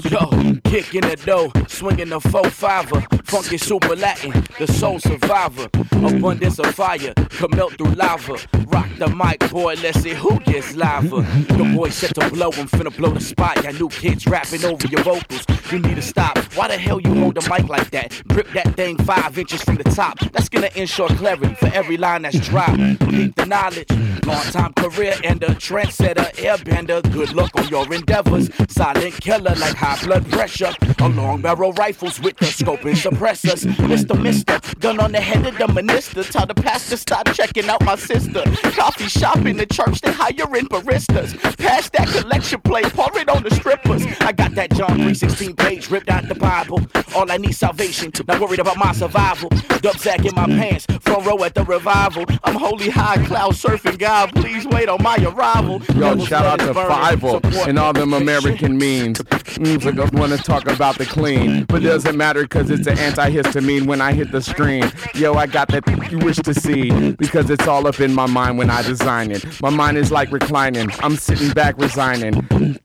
Yo. Kicking the dough, swinging the four-fiver, funky super Latin, the soul survivor, abundance of fire, can melt through lava, rock the mic, boy, let's see who gets lava, the boy set to blow, I'm finna blow the spot, y'all new kids rapping over your vocals, you need to stop, why the hell you hold the mic like that, grip that thing five inches from the top, that's gonna ensure clarity for every line that's dropped, keep the knowledge, long-time career ender, trendsetter, airbender, good luck on your endeavors, silent killer like high blood pressure, a long barrel rifles with the scope and suppressors. Mister Mister, gun on the head of the minister. Tell the pastor stop checking out my sister. Coffee shop in the church, they hiring baristas. Pass that collection plate, pour it on the strippers. I got that John three sixteen page ripped out the Bible. All I need salvation, not worried about my survival. Dubsack in my pants, front row at the revival. I'm holy high cloud surfing, God, please wait on my arrival. Yo, Devils shout out to Bible and all them American memes. Memes are gonna wanna talk about the clean, but doesn't matter because it's an antihistamine when I hit the screen. Yo, I got that th- you wish to see, because it's all up in my mind when I design it. My mind is like reclining, I'm sitting back resigning.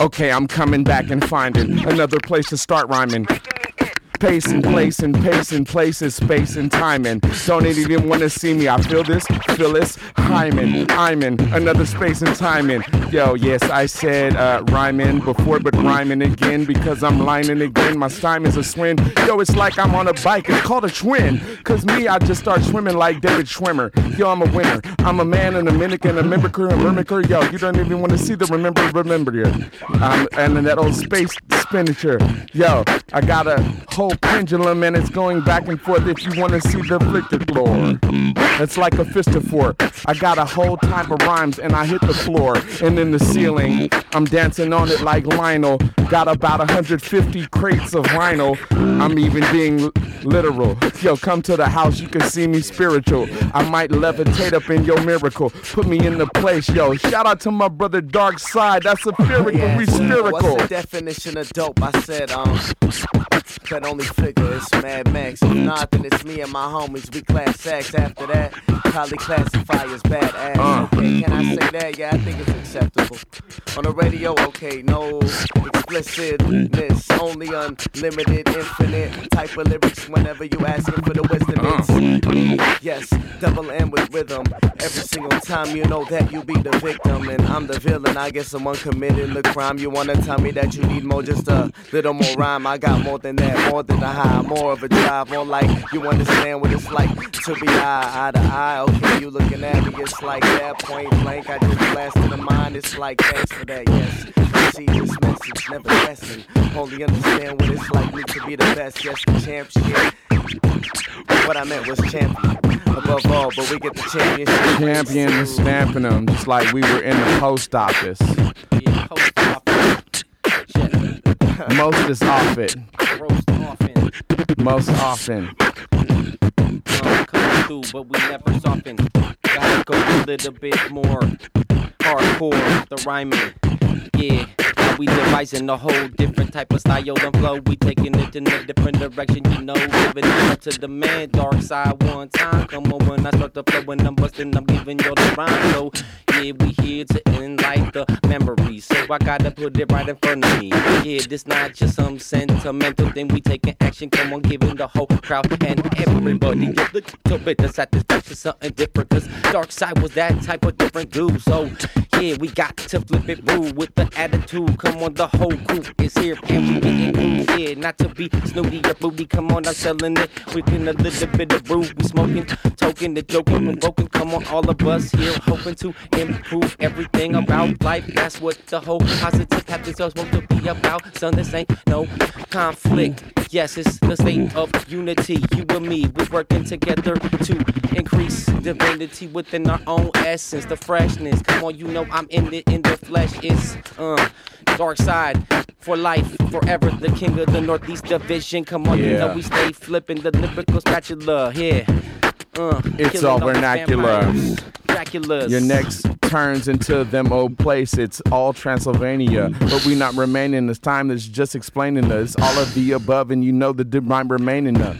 Okay, I'm coming back and finding another place to start rhyming. Pace and place and pace and place and space and time. And don't even want to see me. I feel this, feel this. I'm in, I'm in another space and time. In. Yo, yes, I said uh, rhyming before, but rhyming again because I'm lining again. My stime is a swim. Yo, it's like I'm on a bike. It's called a twin. Cause me, I just start swimming like David Schwimmer. Yo, I'm a winner. I'm a man and a mimic and a mimicker and a mimicker. Yo, you don't even want to see the remember, remember you. Um, and then that old space expenditure. Yo, I got a whole pendulum and it's going back and forth if you want to see the afflicted floor. It's like a fist of four. I got a whole type of rhymes and I hit the floor and then the ceiling. I'm dancing on it like Lionel. Got about one hundred fifty crates of vinyl. I'm even being literal. Yo, come to the house, you can see me spiritual. I might levitate up in your miracle. Put me in the place, yo. Shout out to my brother Darkside. That's a miracle. Yeah. We spherical. What's the definition of dope? I said, um, that only figure is Mad Max. If not, then it's me and my homies. We class acts. After that, probably classify as bad ass. Uh. Okay, can I say that? Yeah, I think it's acceptable. On the radio, okay, no explicitness. Only unlimited, infinite type of lyrics whenever you asking for the wisdom. Uh. Yes, double M with rhythm. Every single time you know that you be the victim. And I'm the villain. I guess someone committed the crime. You wanna tell me that you need more, just a little more rhyme. I got more than that, more than a high, more of a drive, more like you understand what it's like to be eye, eye to eye. Okay, you looking at me, it's like that, point blank. I just blasted the mind, it's like thanks for that, yes. You see this message, never lesson. Only understand what it's like, need to be the best, yes, the championship. What I meant was champion, above all, but we get the championship. Champion is stamping them, just like we were in the post office. Yeah, post office. Yeah. Most is off it. Roast often. Most often. Come, come through, but we never soften. Gotta go a little bit more hardcore, the rhyming. Yeah, now we devising a whole different type of style and flow. We taking it in a different direction, you know. Giving it up to the man, dark side one time. Come on, when I start to flow and I'm busting, I'm giving y'all the rhyme. So, yeah, we here to enlighten the memories. So I gotta put it right in front of me. Yeah, this not just some sentimental thing. We taking action, come on, giving the whole crowd and everybody a little bit of satisfaction, something different. Cause dark side was that type of different dude. So, yeah, we got to flip it through with the attitude. Come on, the whole group is here and we getting cool. Yeah, not to be snooty or booty. Come on, I'm selling it. We can a little bit of brew. We smoking, token, the joking, provoking. Come on, all of us here hoping to improve everything about life. That's what the whole positive happens us want to be about. Son, this ain't no conflict. Yes, it's the state of unity. You and me, we're working together to increase divinity within our own essence, the freshness. Come on, you know I'm in it in the flesh. It's uh, dark side for life, forever. The king of the Northeast Division. Come on, yeah. You know we stay flipping the lyrical spatula. Yeah, uh, it's all vernacular. Your next turns into them old place. It's all Transylvania, but we not remaining. This time it's just explaining us all of the above, and you know the divine remaining us.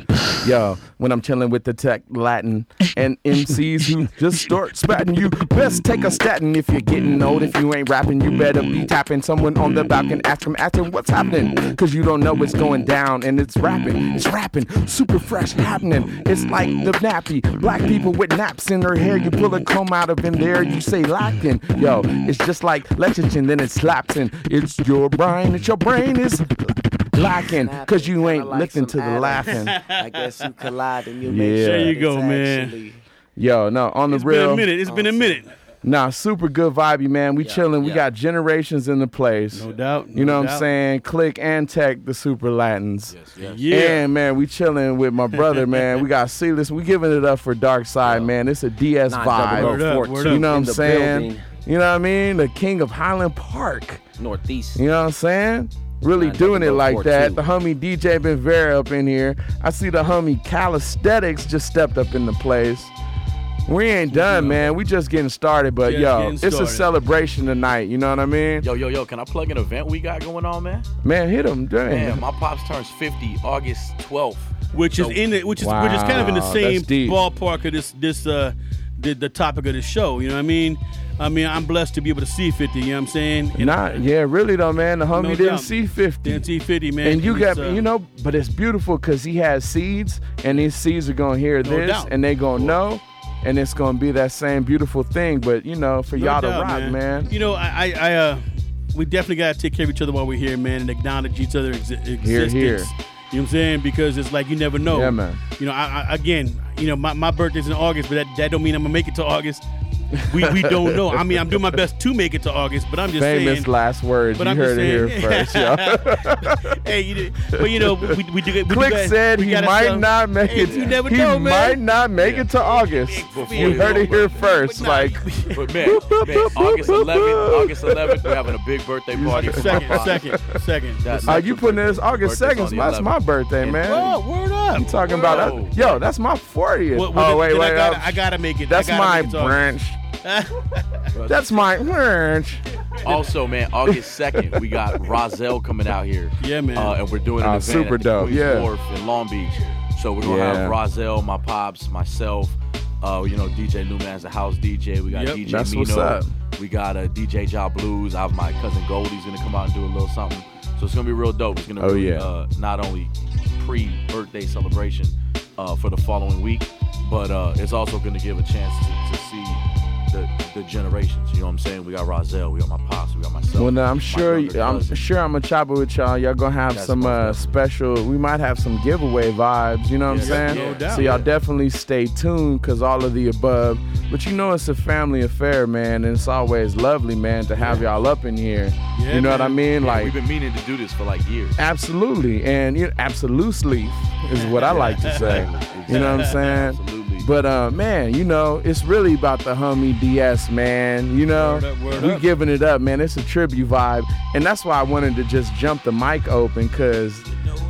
Yo, when I'm chilling with the tech Latin and M Cs who just start spatting, you best take a statin if you're getting old. If you ain't rapping, you better be tapping someone on the balcony. Ask them, ask them what's happening, cause you don't know what's going down. And it's rapping, it's rapping, super fresh happening. It's like the nappy, black people with naps in their hair. You pull a comb out of in there, you say Latin. Yo, it's just like Lexington, then it slaps in. It's your brain, it's your brain, it's lacking, cause you ain't like lifting to the laughing. I guess you collide and you make yeah. sure there you go, man. Yo, no, on the it's real. It's been a minute. It's been a minute. Nah, super good vibey, man. We yeah, chilling. Yeah. We got generations in the place. No doubt. You no know doubt. What I'm saying? Click and Tech, the super Latins. Yes, yes. Yeah. And, man, we chilling with my brother, man. We got Seedless. We giving it up for Darkside, man. It's a D S Not vibe. Word up, word up. You know what I'm saying? Building. You know what I mean? The king of Highland Park. Northeast. You know what I'm saying? Really doing it like that. The homie D J Benvera up in here. I see the homie Calisthenics just stepped up in the place. We ain't done, man. We just getting started, but just yo, it's started. A celebration tonight. You know what I mean? Yo, yo, yo, can I plug an event we got going on, man? Man, hit him, damn. Man, my pops turns fifty August twelfth, which so, is in the, which is wow, which is kind of in the same ballpark of this this uh the, the topic of the show. You know what I mean? I mean, I'm blessed to be able to see fifty, you know what I'm saying? And nah, yeah, really though, man. The homie no didn't doubt. see fifty. Didn't see fifty, man. And you and got, uh, you know, but it's beautiful because he has seeds, and these seeds are going to hear no this, doubt. and they going to know, and it's going to be that same beautiful thing. But, you know, for no y'all doubt, to rock, man. man. You know, I, I, uh, we definitely got to take care of each other while we're here, man, and acknowledge each other's exi- existence. Here, here. You know what I'm saying? Because it's like you never know. Yeah, man. You know, I, I, again, you know, my, my birthday's in August, but that, that don't mean I'm going to make it to August. We we don't know. I mean, I'm doing my best to make it to August, but I'm just Famous saying. Famous last words. But you I'm heard saying, it here first, y'all. Hey, you, but you know, we, we do. We Click do guys, said we he might stuff. not make hey, it. You never he know, man. Might not make yeah. it to August. We heard it here first. But like, but man, man, August eleventh, August eleventh, we're having a big birthday party. Second, second, second. That's Are you putting this August second? That's my birthday, man. Whoa, word up. I'm talking about that. Yo, that's my fortieth. Well, well, oh wait, wait, I gotta make it. That's my branch. That's my ranch. Also, man, August second, we got Rozelle coming out here. Yeah, man. Uh, and we're doing an uh, event super at the dope. Queens yeah. Wharf in Long Beach. So we're going to yeah. have Rozelle, my pops, myself, uh, you know, D J Luma as a house D J. We got yep, D J that's Mino. What's up. We got uh, D J Ja Blues. I have my cousin Goldie's going to come out and do a little something. So it's going to be real dope. It's going to oh, be yeah. uh, not only pre-birthday celebration uh, for the following week, but uh, it's also going to give a chance to, to see The, the generations, you know what I'm saying? We got Rozelle, we got my pops, we got myself. Well, no, I'm sure, I'm sure I'm gonna chop it with y'all. Y'all gonna have That's some uh, special. We might have some giveaway vibes, you know what yeah, I'm saying? Yeah, yeah. So y'all yeah. definitely stay tuned, cause all of the above. But you know, it's a family affair, man, and it's always lovely, man, to have yeah. y'all up in here. Yeah, you know man. what I mean? Yeah, like we've been meaning to do this for like years. Absolutely, and you know, absolutely is what I like to say. Exactly. You know what I'm saying? Absolutely. But, uh, man, you know, it's really about the homie D S, man. You know, word up, word we up. giving it up, man. It's a tribute vibe. And that's why I wanted to just jump the mic open, because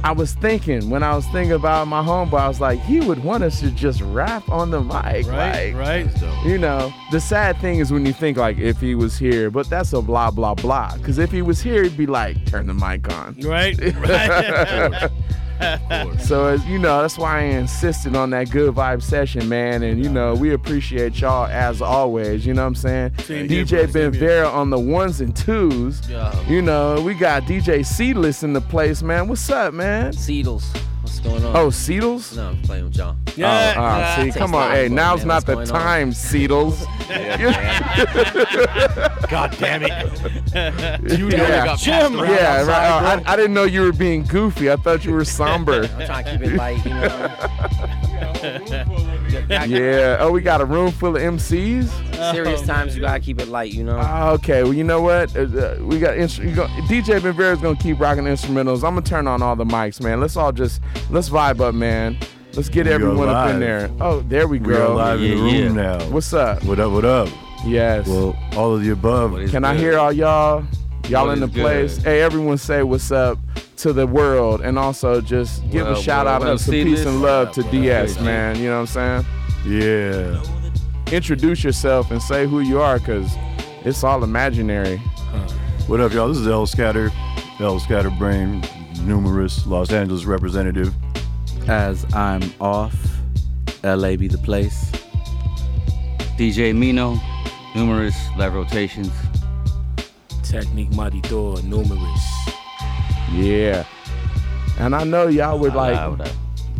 I was thinking, when I was thinking about my homeboy, I was like, he would want us to just rap on the mic. Right, like, right. You know, the sad thing is when you think, like, if he was here, but that's a blah, blah, blah. Because if he was here, he'd be like, turn the mic on. Right, right. So, as you know, that's why I insisted on that good vibe session, man. And, you know, we appreciate y'all as always. You know what I'm saying? Same D J here, Benvera on the ones and twos. Yeah. You know, we got D J Seedless in the place, man. What's up, man? Seedles. What's going on? Oh, Seedles? No, I'm playing with y'all. Yeah. Oh, uh, yeah. See, come on. Hey, now's man, not the time, Seedles. God damn it. You know yeah. got Jim. Yeah, right. I, I didn't know you were being goofy. I thought you were somber. I'm trying to keep it light, you know. Yeah. Oh, we got a room full of M Cs? Oh, Serious times, man. You got to keep it light, you know. Oh, okay. Well, you know what? Uh, we got instru- you go- D J Benvera's going to keep rocking instrumentals. I'm going to turn on all the mics, man. Let's all just... Let's vibe up, man. Let's get we everyone up in there. Oh, there we go. We're live yeah, in the room yeah. now. What's up? What up, what up? Yes. Well, all of the above. Can good? I hear all y'all? Y'all what in the place? Good? Hey, everyone say what's up to the world. And also just give well, a shout well, out well, and some peace this? and love to well, D S, well, man. You know what I'm saying? Yeah. Introduce yourself and say who you are, because it's all imaginary. Huh. What up, y'all? This is El Scatter, El Scatterbrain. Numerous Los Angeles representative. As I'm off, L A be the place. D J Mino, Numerous, live rotations. Technique Maridor, Numerous. Yeah. And I know y'all were like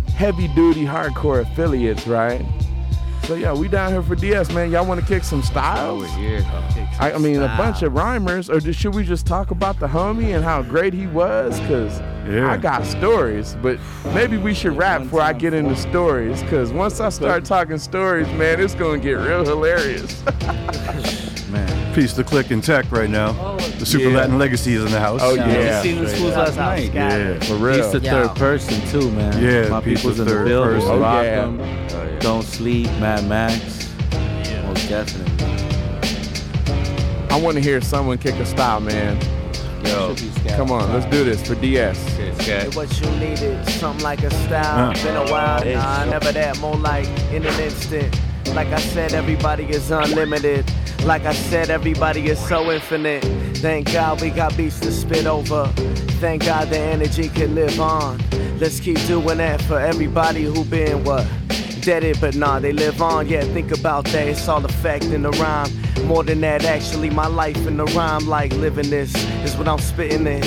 heavy duty hardcore affiliates, right? So yeah, we down here for D S, man. Y'all want to kick some styles? Oh, yeah. kick some I, I mean, style. a bunch of rhymers, or just, should we just talk about the homie and how great he was? Cause yeah. I got stories, but maybe we should rap before I get into stories. Cause once I start talking stories, man, it's gonna get real hilarious. Man, peace to Click and Tech right now. The Super yeah. Latin Legacy is in the house. Oh yeah, seen the schools last night. Yeah, for real. Peace to third person too, man. Yeah, my peace people's in the building. Oh, rock yeah. them. Oh, yeah. Don't sleep, Mad Max. Yeah. Most definitely. I want to hear someone kick a style, man. Yo, come on, let's do this for D S. Okay. What you needed, something like a style. Huh. Been a while, nah, never that. More like in an instant. Like I said, everybody is unlimited. Like I said, everybody is so infinite. Thank God we got beats to spit over. Thank God the energy can live on. Let's keep doing that for everybody who been what? Deaded, but nah, they live on. Yeah, think about that. It's all effect in the rhyme. More than that, actually, my life in the rhyme, like living this is what I'm spitting in.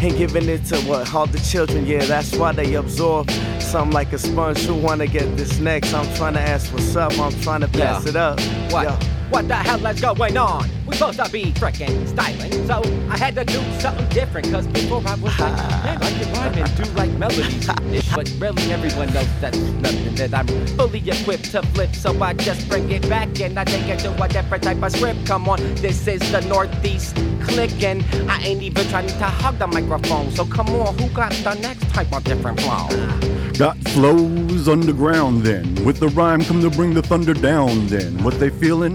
And giving it to what? All the children, yeah, that's why they absorb. Something like a sponge who wanna get this next. I'm trying to ask what's up, I'm trying to pass yeah. it up. What? Yo. What the hell is going on? We supposed to be frickin' styling, so I had to do something different. Cause before I was like, man, I can rhyme and do like melodies and ish, but really everyone knows that's nothing that I'm fully equipped to flip. So I just bring it back and I take it to a different type of script. Come on, this is the Northeast clickin'. I ain't even trying to hug the microphone. So come on, who got the next type of different flow? Got flows underground then. With the rhyme come to bring the thunder down then. What they feelin'?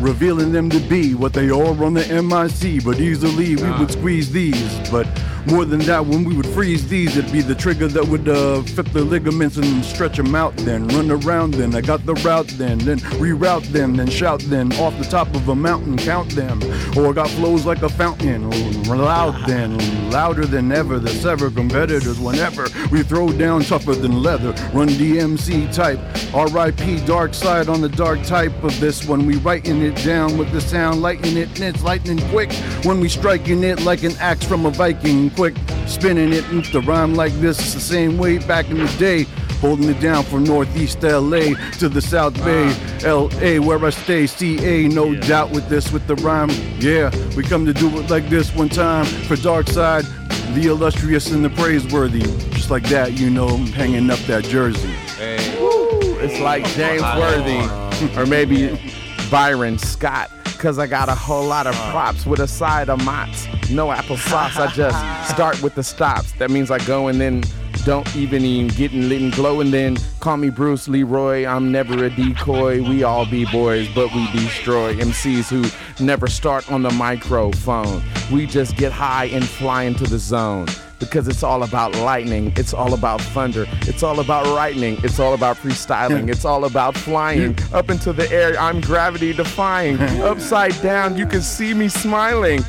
Revealing them to be what they are on the M I C. But easily we would squeeze these. But more than that, when we would freeze these, it'd be the trigger that would uh, flip the ligaments and stretch them out then. Run around then, I got the route then. Then reroute them, then shout then. Off the top of a mountain, count them. Or I got flows like a fountain. Loud then, louder than ever. The sever competitors whenever we throw down tougher than leather. Run D M C type, R I P Darkside on the dark type of this one. We writing it down with the sound, lighting it, and it's lightning quick. When we striking it like an axe from a Viking, quick spinning it into the rhyme like this. It's the same way back in the day, holding it down from Northeast L A to the South Bay, L A where I stay. C A no yeah. doubt with this, with the rhyme. Yeah, we come to do it like this one time for Darkside, the illustrious and the praiseworthy. Just like that, you know, hanging up that jersey. Hey. Woo. It's like James Worthy or maybe. Yeah. Byron Scott, cause I got a whole lot of props with a side of mots. No apple sauce, I just start with the stops. That means I go and then don't even even getting lit and glow, and then call me Bruce Leroy. I'm never a decoy. We all be boys, but we destroy M Cs who never start on the microphone. We just get high and fly into the zone. Because it's all about lightning, it's all about thunder, it's all about lightning, it's all about freestyling, it's all about flying. Up into the air, I'm gravity defying. Upside down, you can see me smiling.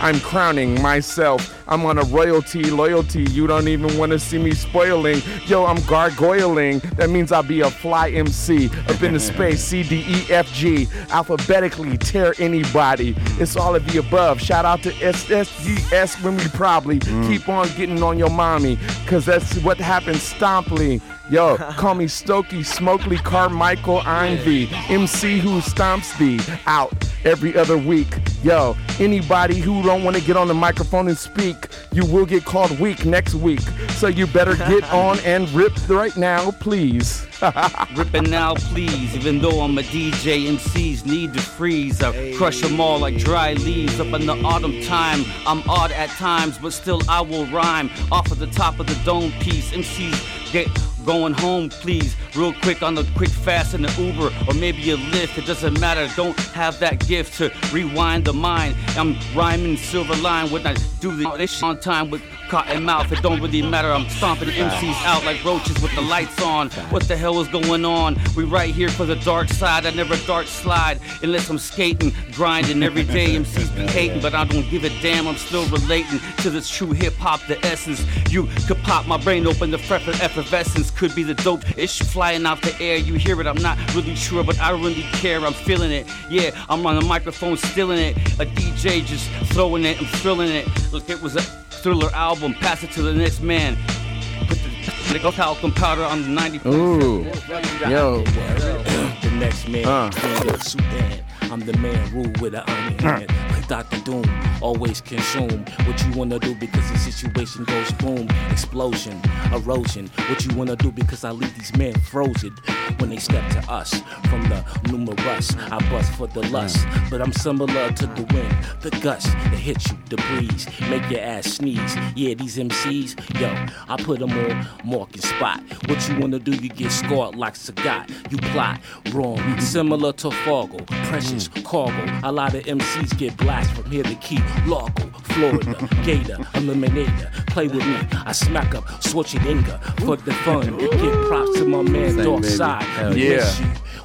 I'm crowning myself, I'm on a royalty, loyalty, you don't even want to see me spoiling. Yo, I'm gargoyling, that means I'll be a fly M C, up in the space, C, D, E, F, G, alphabetically tear anybody, it's all of the above. Shout out to S S G S when we probably mm. keep on getting on your mommy, cause that's what happens stomply. Yo, call me Stokey, Smokely, Carmichael, I'm the M C who stomps thee out every other week. Yo, anybody who don't want to get on the microphone and speak, you will get called weak next week. So you better get on and rip right now, please. Ripping now, please. Even though I'm a D J, M Cs need to freeze. I crush them all like dry leaves up in the autumn time. I'm odd at times, but still I will rhyme. Off of the top of the dome piece, M Cs get going home, please. Real quick on the quick fast in the Uber or maybe a Lyft. It doesn't matter. Don't have that gift to rewind the mind. I'm rhyming silver line when I do this on time with cotton mouth. It don't really matter. I'm stomping M Cs out like roaches with the lights on. What the hell is going on? We right here for the dark side. I never dark slide unless I'm skating, grinding every day. M Cs been hating, but I don't give a damn. I'm still relating to this true hip hop, the essence. You could pop my brain open. The fresh effervescence could be the dope. It's flying off the air. You hear it. I'm not really sure, but I really care. I'm feeling it. Yeah, I'm on the microphone stealing it. A D J just throwing it. I'm thrilling it. Look, it was a Thriller album. Pass it to the next man. Put the talcum powder on the ninety. Ooh. Yo. The next man. Uh. I'm the man ruled with an iron hand. Like Doctor Doom, always consume what you wanna do because the situation goes boom. Explosion, erosion, what you wanna do because I leave these men frozen when they step to us. From the numerous, I bust for the lust, but I'm similar to the wind, the gust. It hits you, the breeze, make your ass sneeze. Yeah, these M Cs, yo, I put them on marking spot. What you wanna do, you get scarred like Sagat. You plot wrong, similar to Fargo, precious cargo. A lot of M Cs get blasted from here to Key Largo, Florida. Gator, eliminator, play with me. I smack up, switch it inga for the fun. Give props to my man Darkside. Yeah.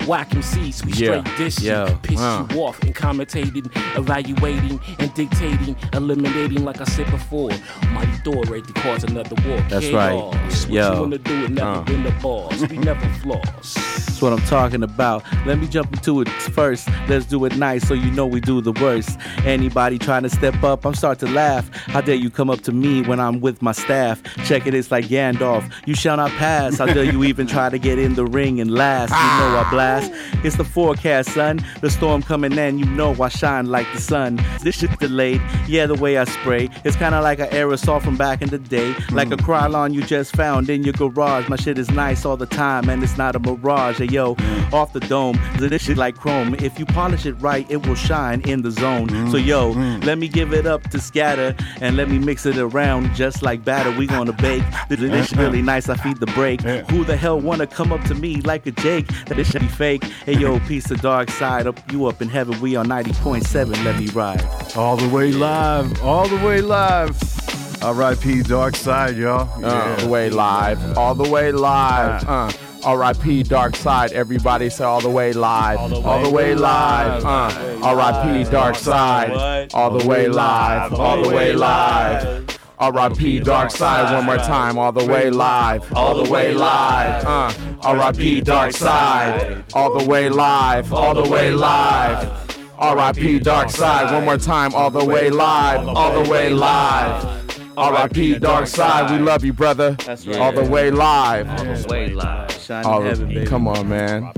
Whack M Cs, we yeah. straight dish yeah. you, piss uh. you off, and commentating, evaluating, and dictating, eliminating, like I said before. Mighty door ready to cause another war. That's K-Laws. Right. What Yo. You wanna do? It never uh. been the bars. We never flaws. That's what I'm talking about. Let me jump into it first. Let's do it nice so you know we do the worst. Anybody trying to step up, I'm start to laugh. How dare you come up to me when I'm with my staff? Check it, it's like Gandalf. You shall not pass. How dare you even try to get in the ring and last? You know I blast. It's the forecast, son. The storm coming in. You know I shine like the sun. This shit delayed. Yeah, the way I spray. It's kind of like an aerosol from back in the day. Like a Krylon you just found in your garage. My shit is nice all the time and it's not a mirage. Hey, yo, off the dome. This shit like chrome. If you polish it right, it will shine in the zone. So yo, let me give it up to Scatter and let me mix it around just like batter. We gonna bake. This shit really nice. I feed the break. Who the hell wanna come up to me like a Jake? This shit be fake. Hey, yo, piece of dark side. Up you up in heaven. We on ninety point seven. Let me ride. All the way live. All the way live. R I P Darkside, y'all. Uh, yeah. All the way live. All the way live. Uh. R I P Darkside, everybody say all the way live. All the way, all the way live. live. Uh. R I P Darkside. All the way live. All the way live. R I P Darkside, one more time. All the way live. All the way live. Uh. R I P Darkside. All the way live. All the way live. R I P Darkside, one more time, all the way live, all the way live. R I P Darkside, we love you, brother. That's right. All the way live. All the way live. Shine in heaven, baby. Come on, man.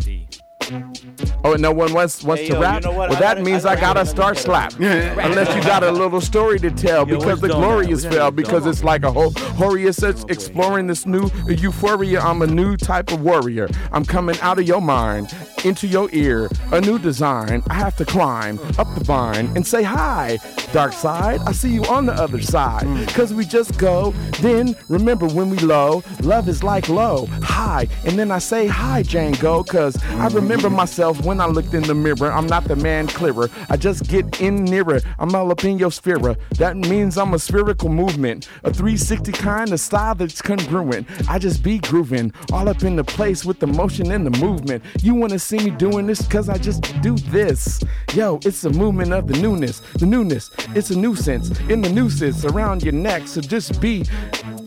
Oh, no one wants, wants hey, yo, to rap? You know well, I that means I, I got a star slap. Unless you got a little story to tell yo, because the glory is fell because it's like a whole horror such exploring this new euphoria. I'm a new type of warrior. I'm coming out of your mind, into your ear, a new design. I have to climb up the vine and say hi, dark side. I see you on the other side because we just go. Then remember when we low, love is like low, high. And then I say hi, Django, because I remember myself when I looked in the mirror. I'm not the man clearer. I just get in nearer. I'm all up in your sphere. That means I'm a spherical movement, a three sixty kind of style that's congruent. I just be grooving, all up in the place with the motion and the movement. You want to see me doing this because I just do this. Yo, it's a movement of the newness, the newness. It's a nuisance in the nooses around your neck. So just be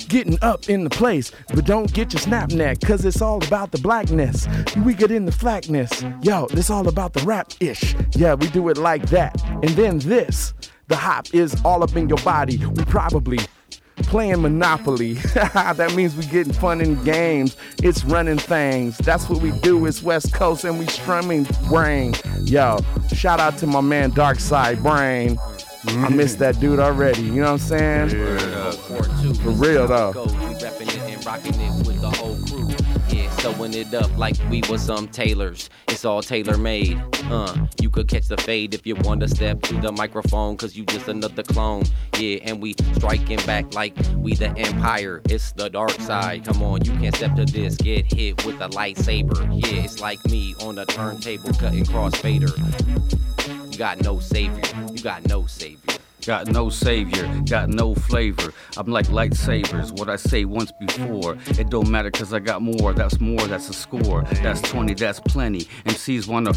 getting up in the place, but don't get your snap neck, cause it's all about the blackness. We get in the flatness. Yo, it's all about the rap-ish. Yeah, we do it like that. And then this, the hop is all up in your body. We probably playing Monopoly. That means we getting fun in games. It's running things. That's what we do. It's West Coast and we strumming brain. Yo, shout out to my man Darkside Brain. Mm-hmm. I miss that dude already. You know what I'm saying? Yeah. For real though. We repping it and rocking it with the whole crew. Yeah, sewing it up like we was some tailors. It's all tailor made. Uh, you could catch the fade if you want to step to the microphone, cause you just another clone. Yeah, and we striking back like we the empire. It's the dark side. Come on, you can't step to this. Get hit with a lightsaber. Yeah, it's like me on the turntable cutting crossfader. You got no savior, you got no savior. Got no savior, got no flavor. I'm like lightsabers, what I say once before. It don't matter cause I got more, that's more, that's a score. That's twenty, that's plenty. M Cs wanna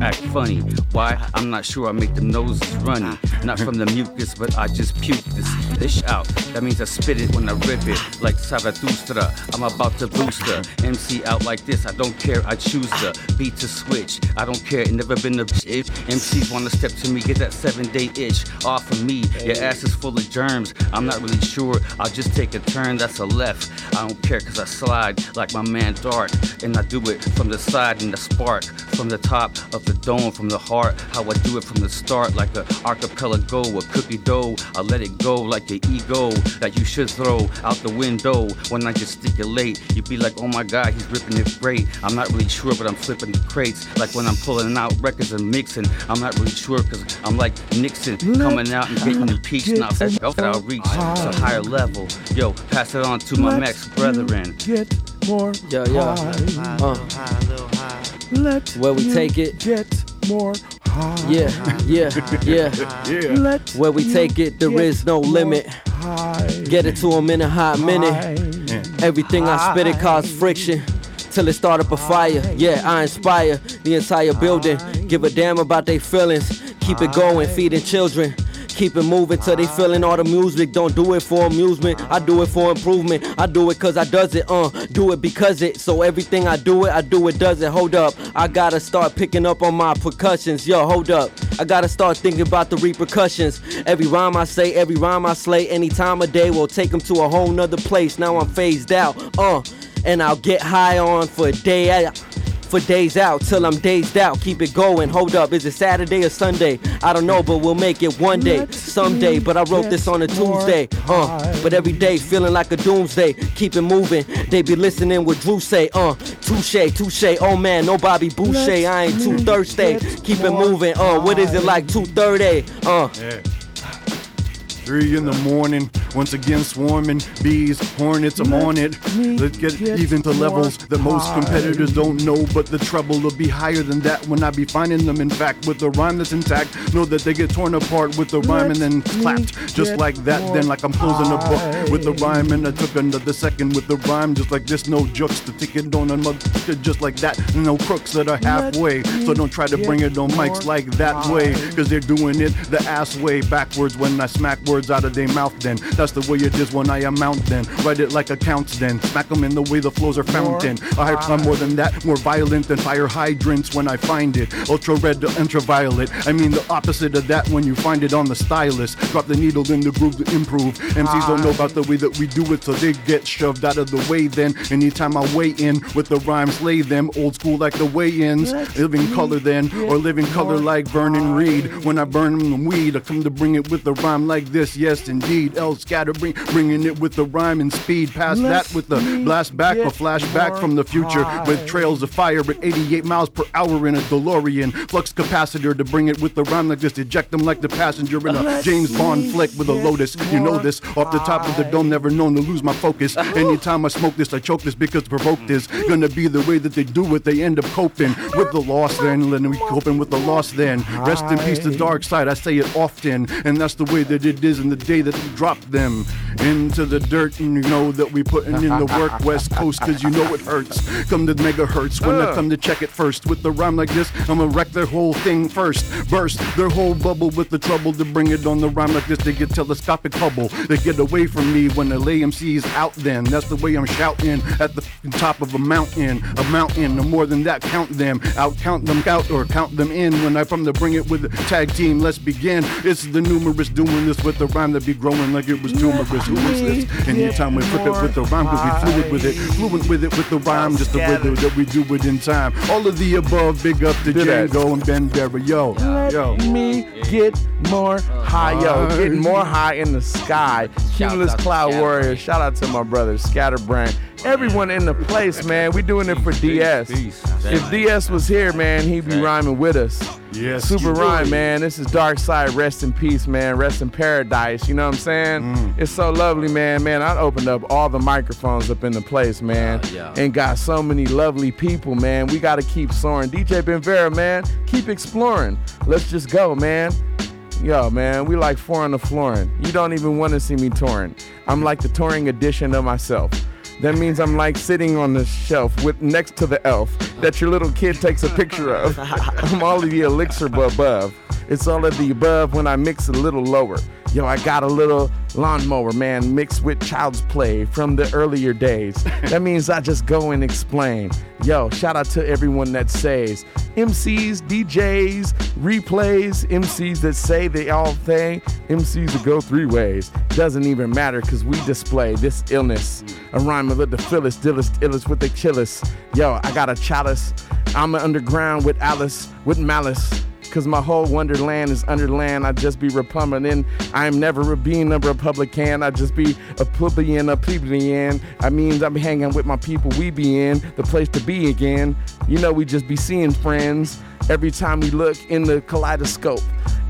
act funny. Why? I'm not sure, I make them noses runny. Not from the mucus, but I just puke this dish out. That means I spit it when I rip it. Like Zarathustra, I'm about to boost her. M C out like this, I don't care, I choose the beat to switch. I don't care, it never been a bitch. M Cs wanna step to me, get that seven day itch off of me. Your ass is full of germs. I'm not really sure. I'll just take a turn. That's a left. I don't care cause I slide like my man Dart. And I do it from the side and the spark. From the top of the dome, from the heart. How I do it from the start. Like an archipelago, a cookie dough. I let it go like your ego that you should throw out the window. When I gesticulate, you be like, oh my god, he's ripping it great. I'm not really sure, but I'm flipping the crates. Like when I'm pulling out records and mixing. I'm not really sure cause I'm like Nixon coming out and getting the peach, not f***ed up, I'll reach to a higher level. Yo, pass it on to my next brethren. Get more yo, yo. High. High, uh. little high, little high. Let where we take it. Get more high. Yeah, yeah, yeah. yeah. Let where we take it, there is no limit. High. Get it to him in a hot minute. High. Everything high. I spit, it cause friction. Till it start up a fire. Yeah, I inspire the entire building. Give a damn about they feelings. Keep it going, feeding children. keep it moving till they feeling all the music. Don't do it for amusement, I do it for improvement. I do it cause I does it, uh, do it because it. So everything I do it, I do it does it. Hold up, I gotta start picking up on my percussions. Yo, hold up, I gotta start thinking about the repercussions. Every rhyme I say, every rhyme I slay, any time of day, we'll take them to a whole nother place. Now I'm phased out, uh, and I'll get high on for a day out. For days out till I'm dazed out, keep it going. Hold up, is it Saturday or Sunday? I don't know, but we'll make it one day, someday. But I wrote this on a Tuesday, uh. But every day feeling like a doomsday. Keep it moving. They be listening what Drew say, uh. Touche, touche. Oh man, no Bobby Boucher. I ain't too thirsty. Keep it moving, uh. What is it like two thirty, uh? Yeah. Three in the morning, once again swarming, bees, hornets, I'm on it. Let's get even to levels that most competitors don't know, but the treble will be higher than that when I be finding them. In fact, with the rhyme that's intact, know that they get torn apart with the rhyme and then clapped, just like that. Then like I'm closing a book with the rhyme, and I took another second with the rhyme, just like this. No jokes to take it on another, just like that. No crooks that are halfway, so don't try to bring it on mics like that way, cause they're doing it the ass way backwards when I smack words out of their mouth then. That's the way it is when I amount then. Write it like accounts then. Smack them in the way the flows are fountain. I am more than that, more violent than fire hydrants when I find it. Ultra red to ultraviolet. I mean the opposite of that when you find it on the stylus. Drop the needle in the groove to improve. M Cs don't know about the way that we do it, so they get shoved out of the way then. Anytime I weigh in with the rhymes, slay them. Old school like the weigh-ins. Living color then, or living color like Vernon Reed. When I burn them weed, I come to bring it with a rhyme like this. Yes, indeed, El Scatterbrain, bringing it with the rhyme and speed. Past that with the blast back, a flashback from the future with trails of fire at eighty-eight miles per hour in a DeLorean. Flux capacitor to bring it with the rhyme like this, eject them like the passenger in a James Bond flick with a Lotus. You know this, off the top of the dome, never known to lose my focus. Anytime I smoke this, I choke this because provoked is gonna be the way that they do it. They end up coping with the loss then, letting we coping with the loss then. Rest in peace, the dark side, I say it often, and that's the way that it is. And the day that we dropped them into the dirt, and you know that we putting in the work, West Coast, cause you know it hurts. Come to megahertz when uh. I come to check it first. With the rhyme like this, I'ma wreck their whole thing first. Burst their whole bubble with the trouble to bring it on the rhyme like this. They get telescopic bubble. They get away from me when the lay M Cs out then. That's the way I'm shouting at the top of a mountain. A mountain, no more than that, count them. Out count them out or count them in. When I come to bring it with the tag team, let's begin. It's the numerous doing this with the rhyme that be growing like it was numerous. Who is this? Anytime we flip it with the rhyme, cause we fluid with it, fluent with it with the rhyme, just the rhythm that we do it in time. All of the above, big up to Django and Ben Berry. Yo, yo. Let me get more high, yo. Getting more high in the sky. Cumulus Cloud Warrior. Shout out to my brother, Scatterbrain. Everyone in the place, man. We doing it for D S. If D S was here, man, he'd be rhyming with us. Yes, super rhyme, man. This is Darkside. Rest in peace, man. Rest in paradise. You know what I'm saying? Mm. It's so lovely, man. Man, I opened up all the microphones up in the place, man, uh, yeah. and got so many lovely people, man. We got to keep soaring. D J Benvera, man, keep exploring. Let's just go, man. Yo, man, we like foreign to florin. You don't even want to see me touring. I'm like the touring edition of myself. That means I'm like sitting on the shelf with next to the elf that your little kid takes a picture of. I'm all of the elixir above. It's all of the above when I mix a little lower. Yo, I got a little lawnmower, man, mixed with child's play from the earlier days. That means I just go and explain. Yo, shout out to everyone that says M Cs, D Js, replays, M Cs that say they all thing, M Cs that go three ways. Doesn't even matter because we display this illness. A rhyme of the fillest, dillest, illest with the chillest. Yo, I got a chalice. I'm underground with Alice, with malice. Cause my whole wonderland is underland. I just be Republican. I am never a being a Republican. I just be a plebeian, a plebeian. I mean, I'm hanging with my people. We be in the place to be again. You know, we just be seeing friends every time we look in the kaleidoscope.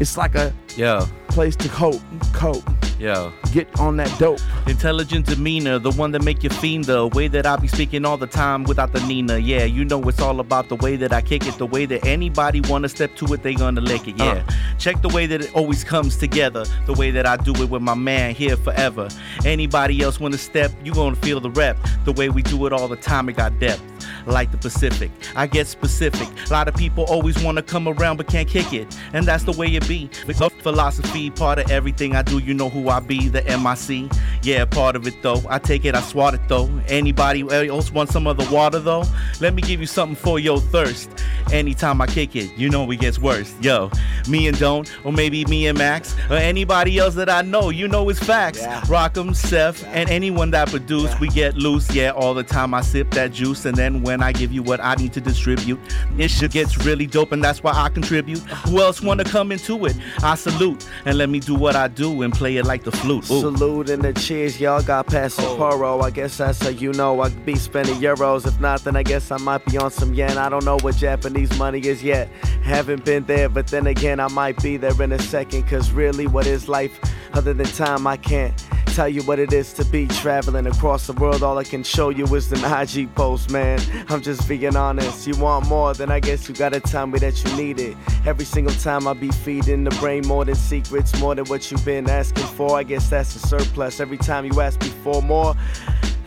It's like a yeah. place to cope, cope. Yo. Get on that dope. Intelligent demeanor, the one that make you fiend, the way that I be speaking all the time without the Nina. Yeah, you know it's all about the way that I kick it, the way that anybody wanna step to it, they gonna lick it. Yeah, uh. Check the way that it always comes together, the way that I do it with my man here forever. Anybody else wanna step, you gonna feel the rep. The way we do it all the time, it got depth. Like the Pacific, I get specific. A lot of people always want to come around but can't kick it, and that's the way it be. The philosophy, part of everything I do, you know who I be, the M I C. Yeah, part of it though, I take it, I swat it though. Anybody else want some of the water though? Let me give you something for your thirst. Anytime I kick it, you know it gets worse. Yo, me and Don, or maybe me and Max, or anybody else that I know, you know it's facts. Yeah. Rock'em, Seth, yeah. And anyone that produce, yeah. We get loose, yeah, all the time I sip that juice, and then when I give you what I need to distribute, it shit gets really dope, and that's why I contribute. Who else wanna come into it? I salute and let me do what I do and play it like the flute. Ooh. Salute and the cheers, y'all got past the poro. I guess that's how you know I be spending euros. If not, then I guess I might be on some yen. I don't know what Japanese money is yet. Haven't been there, but then again, I might be there in a second. Cause really, what is life other than time? I can't tell you what it is to be traveling across the world. All I can show you is an I G post, man. I'm just being honest. You want more, then I guess you gotta tell me that you need it. Every single time I be feeding the brain more than secrets, more than what you've been asking for. I guess that's a surplus. Every time you ask me for more,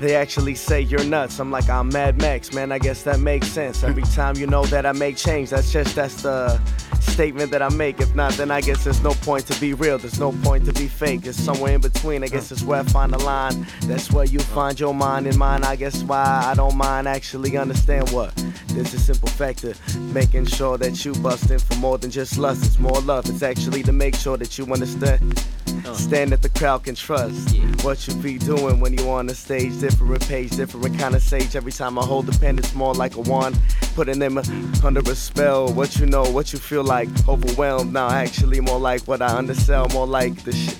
they actually say you're nuts. I'm like, I'm Mad Max, man. I guess that makes sense. Every time you know that I make change, that's just, that's the statement that I make. If not, then I guess there's no point to be real. There's no point to be fake. It's somewhere in between. I guess it's where I find the line. That's where you find your mind and mine. I guess why I don't mind actually understand what. There's a simple factor. Making sure that you bust in for more than just lust. It's more love. It's actually to make sure that you understand. Stand that the crowd can trust. Yeah. What you be doing when you on the stage. Different page, different kind of sage. Every time I hold the pen, it's more like a wand. Putting them under a spell. What you know, what you feel like. Overwhelmed now, actually more like what I undersell. More like the shit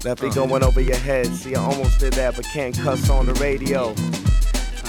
that be going over your head. See, I almost did that, but can't cuss on the radio.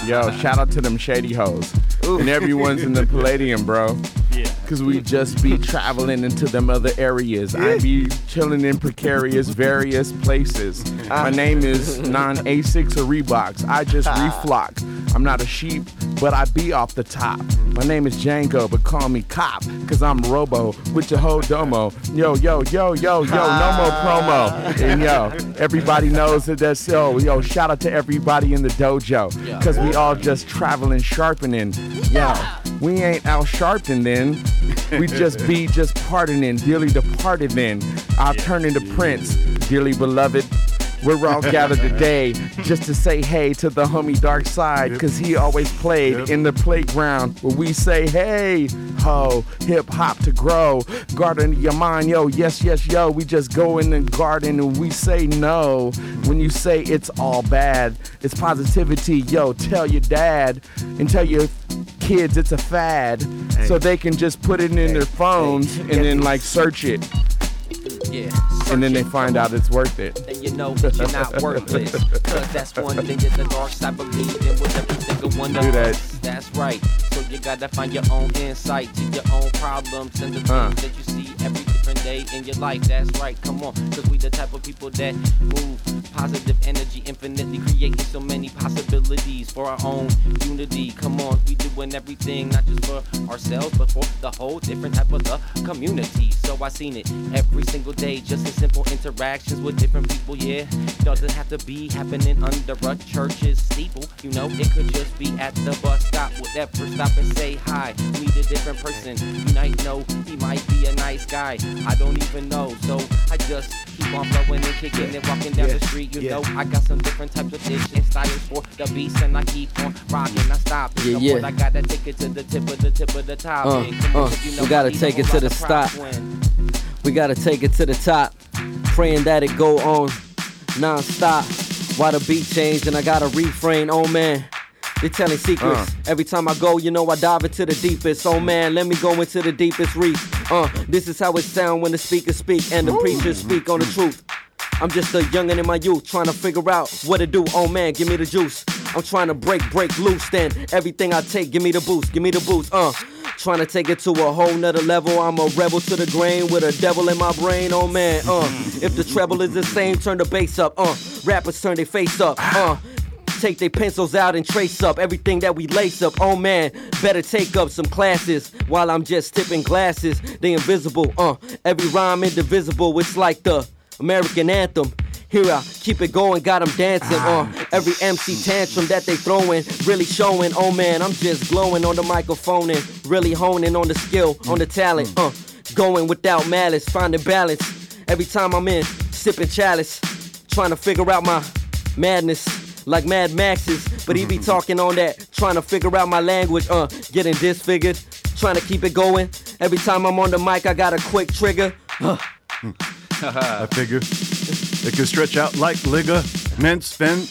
Yo, shout out to them shady hoes. Ooh. And everyone's in the Palladium, bro. Yeah. Cause we just be traveling into them other areas. Yeah. I be chilling in precarious various places. My name is non-A six or Reeboks. I just reflock. I'm not a sheep, but I be off the top. My name is Django, but call me Cop. Cause I'm Robo with your whole domo. Yo, yo, yo, yo, yo, no more promo. And yo, everybody knows that that's yo, yo, shout out to everybody in the dojo. Cause we all just traveling, sharpening. Yo, we ain't out sharpening then. We just be just pardoning, dearly departed then. I'll yeah, turn into yeah. Prince, dearly beloved. We're all gathered today just to say hey to the homie Darkside, cause he always played yep. in the playground where we say hey ho, hip hop to grow, garden your mind, yo, yes, yes, yo. We just go in the garden and we say no. When you say it's all bad, it's positivity, yo, tell your dad and tell your kids it's a fad. Hey. So they can just put it in hey. their phones hey. and yeah, then like search it. Yeah, and then they find out it's worth it. And you know that you're not worthless. Cause that's one thing that the dark side believe in with every single one of us. That's right. So you gotta find your own insight to your own problems and the huh. things that you see every different day in your life. That's right, come on. Cause we the type of people that move positive energy, infinitely creating so many possibilities for our own unity. Come on, we doing everything, not just for ourselves, but for the whole different type of the community. So I seen it every single day, just in simple interactions with different people, yeah. Doesn't have to be happening under a church's steeple, you know. It could just be at the bus stop, whatever. Stop and say hi, meet a different person. You might know he might be a nice guy. I don't even know, so I just keep on flowing and kicking and walking down yeah. the street. You yeah. know, I got some different types of dish and styles for the beast, and I keep on rocking. I stop, yeah, no yeah. More, I gotta take it to the tip of the tip of the top. Uh, uh, you know, we gotta take it to the stop. When, We gotta take it to the top, praying that it go on non-stop. While the beat changed and I gotta refrain, oh man. They telling secrets. Uh. Every time I go, you know I dive into the deepest. Oh man, let me go into the deepest reach. Uh, this is how it sound when the speakers speak and the Ooh. preachers speak on the truth. I'm just a youngin' in my youth, trying to figure out what to do. Oh man, give me the juice. I'm trying to break, break loose, then everything I take, give me the boost, give me the boost. Uh. trying to take it to a whole nother level. I'm a rebel to the grain with a devil in my brain. Oh man, uh, if the treble is the same, turn the bass up. Uh, rappers turn their face up. Uh, take their pencils out and trace up everything that we lace up. Oh man, better take up some classes while I'm just tipping glasses. They invisible. Uh, every rhyme indivisible. It's like the American anthem. Here I keep it going, got them dancing on uh, every M C tantrum that they throwing, really showing. Oh man, I'm just glowing on the microphone and really honing on the skill, on the talent. Uh, going without malice, finding balance. Every time I'm in, sipping chalice, trying to figure out my madness, like Mad Max's. But he be talking on that, trying to figure out my language. Uh, getting disfigured, trying to keep it going. Every time I'm on the mic, I got a quick trigger. Uh. I figure. It could stretch out like ligaments, fen,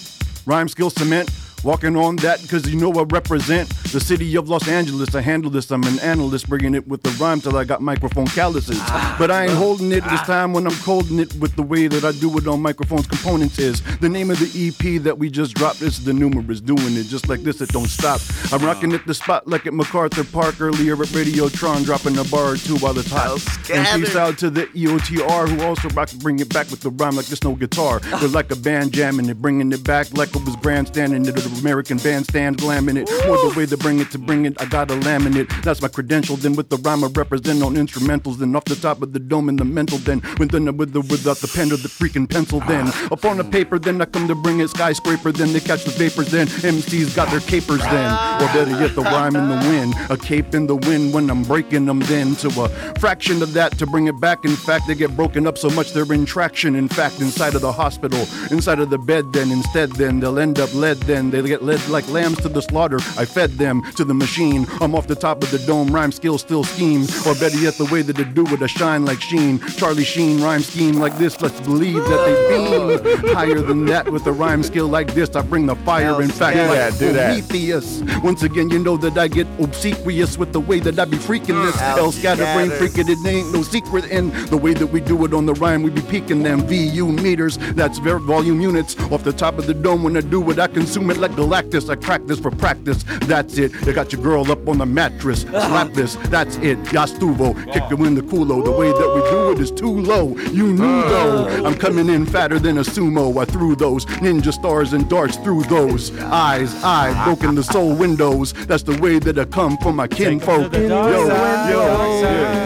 rhyme skills, cement. Walking on that, cause you know I represent the city of Los Angeles. I handle this, I'm an analyst, bringing it with the rhyme till I got microphone calluses. Ah, but I ain't holding it ah. this time when I'm colding it with the way that I do it on microphones. Components is the name of the E P that we just dropped. It's the Numerous, doing it just like this, it don't stop. I'm rocking at the spot like at MacArthur Park earlier at Radiotron, dropping a bar or two while it's hot. And peace out to the E O T R who also rock, bring it back with the rhyme like there's no guitar. They're like a band jamming it, bringing it back like it was grandstanding it. American bandstand glamming it. More the way to bring it to bring it. I gotta laminate. That's my credential. Then with the rhyme I represent on instrumentals. Then off the top of the dome in the mental. Then with the with the without the pen or the freaking pencil. Then up on the paper. Then I come to bring it skyscraper. Then they catch the vapors. Then M Cs got their capers. Then or better yet the rhyme in the wind. A cape in the wind when I'm breaking them. Then to a fraction of that to bring it back. In fact they get broken up so much they're in traction. In fact inside of the hospital, inside of the bed. Then instead then they'll end up led. Then they They get led like lambs to the slaughter. I fed them to the machine. I'm off the top of the dome. Rhyme skills still scheme. Or better yet, the way that they do it, I shine like Sheen. Charlie Sheen rhyme scheme like this. Let's believe that they beam higher than that with a rhyme skill like this. I bring the fire. In fact, yeah, like do Prometheus. That. Once again, you know that I get obsequious with the way that I be freaking this. El, El Scatterbrain freaking it ain't no secret in the way that we do it on the rhyme. We be peaking them V U meters. That's very volume units off the top of the dome. When I do it, I consume it like Galactus. I crack this for practice. That's it. They got your girl up on the mattress. Slap this. That's it. Yastuvo. Kick you in the culo. The way that we do it is too low. You knew though. I'm coming in fatter than a sumo. I threw those ninja stars and darts through those eyes. I broken the soul windows. That's the way that I come for my kinfolk. Yo, yo, yo.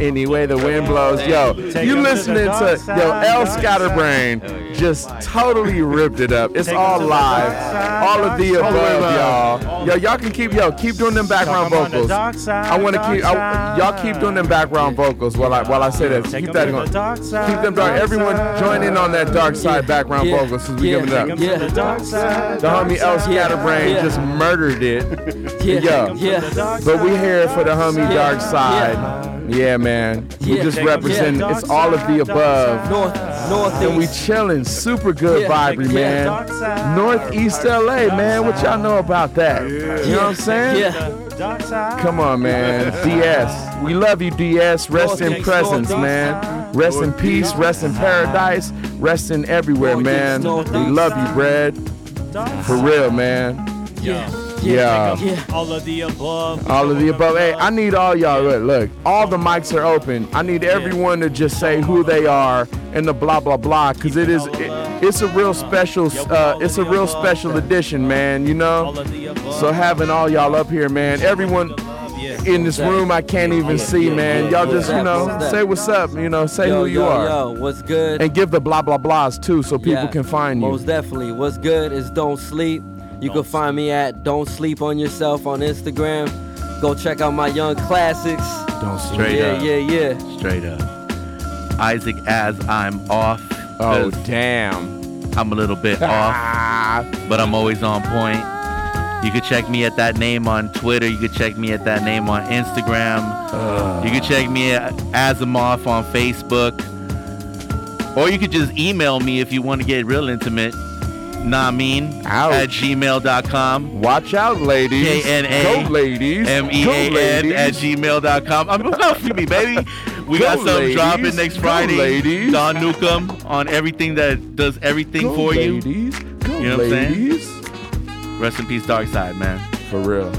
Anyway, the wind blows. Yo, you listening to yo El Scatterbrain just totally ripped it up. It's all live, all of the above, y'all. Yo, y'all can keep yo keep doing them background vocals. I want to keep I, y'all keep doing them background vocals while I while I say that. Keep that going. Keep them dark. Everyone join in on that dark side background vocals since we giving it up. The homie El Scatterbrain just murdered it. Yo, but we here for the homie Dark Side. Yeah, man. We yeah, just representing. Yeah, it's all of the above. North, north, and we chilling. Super good yeah, vibery, yeah, man. Northeast L A, man. What y'all know about that? Yeah. You know what I'm saying? Yeah. Come on, man. D S. We love you, D S. Rest in presence, man. Rest in peace. Rest in paradise. Rest in everywhere, man. We love you, Brad. For real, man. Yeah. Yeah. yeah. All of the above. All of the above. Hey, I need all y'all. Look, look, all the mics are open. I need everyone to just say who they are and the blah blah blah, because it is, it, it's a real special, uh, it's a real special edition, man. You know. So having all y'all up here, man. Everyone in this room, I can't even see, man. Y'all just, you know, say what's up. You know, say who you are. Yo, yo, what's good? And give the blah blah blahs too, so people can find you. Most definitely. What's good is Don't Sleep. You can find me at Don't Sleep on Yourself on Instagram. Go check out my young classics. Don't Sleep. Yeah, up. yeah, yeah. Straight up. Isaac, as I'm off. Oh, damn. I'm a little bit off, but I'm always on point. You can check me at that name on Twitter. You can check me at that name on Instagram. Uh. You can check me at Asimov on Facebook. Or you could just email me if you want to get real intimate. Nameen at gmail dot com. Watch out, ladies. K N A Go, ladies. M E A N at gmail dot com. I'm going to me, baby. We Go got something ladies. Dropping next Friday. Go, ladies. Don Newcomb on everything that does everything Go, for ladies. You. Go, you know what ladies. I'm saying? Rest in peace, Dark Side, man. For real.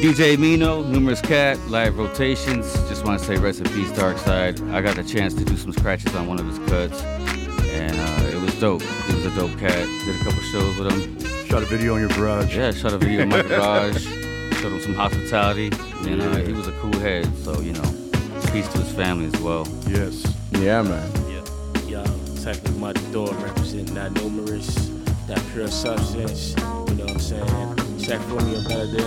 D J Mino, Numerous Cat, live rotations. Just want to say rest in peace, Darkside. I got the chance to do some scratches on one of his cuts, and uh, it was dope. He was a dope cat. Did a couple shows with him. Shot a video in your garage. Yeah, shot a video in my garage. Showed him some hospitality. And uh, he was a cool head, so, you know, peace to his family as well. Yes. Yeah, man. Yeah. Yo, tackling my door, representing that numerous, that pure substance. You know what I'm saying? Check for me, a better than